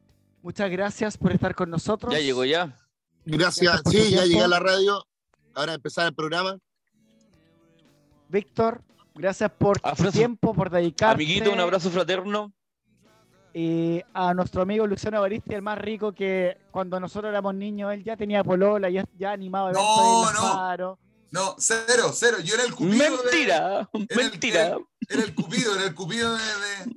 muchas gracias por estar con nosotros. Ya llegó ya. Gracias, gracias sí, ya llegué a la radio. Ahora empezar el programa. Víctor, gracias por abrazo. Tu tiempo, por dedicarte. Amiguito, un abrazo fraterno. Y a nuestro amigo Luciano Avariste, el más rico que cuando nosotros éramos niños, él ya tenía polola, ya, ya animaba. No, no. Paro. No, cero, cero. Yo era el cupido. Mentira, de, era mentira. El, era, era el cupido, era el cupido de... de...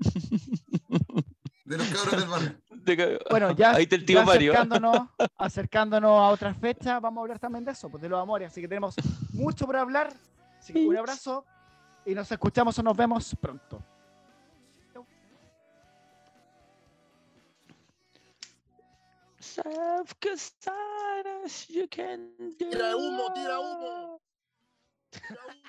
de los cabros del barrio. Bueno, ya, ahí te el tío ya Mario. Acercándonos, acercándonos a otras fechas, vamos a hablar también de eso, pues de los amores. Así que tenemos mucho por hablar. Así que un abrazo y nos escuchamos o nos vemos pronto. Tira humo, tira humo. Tira humo.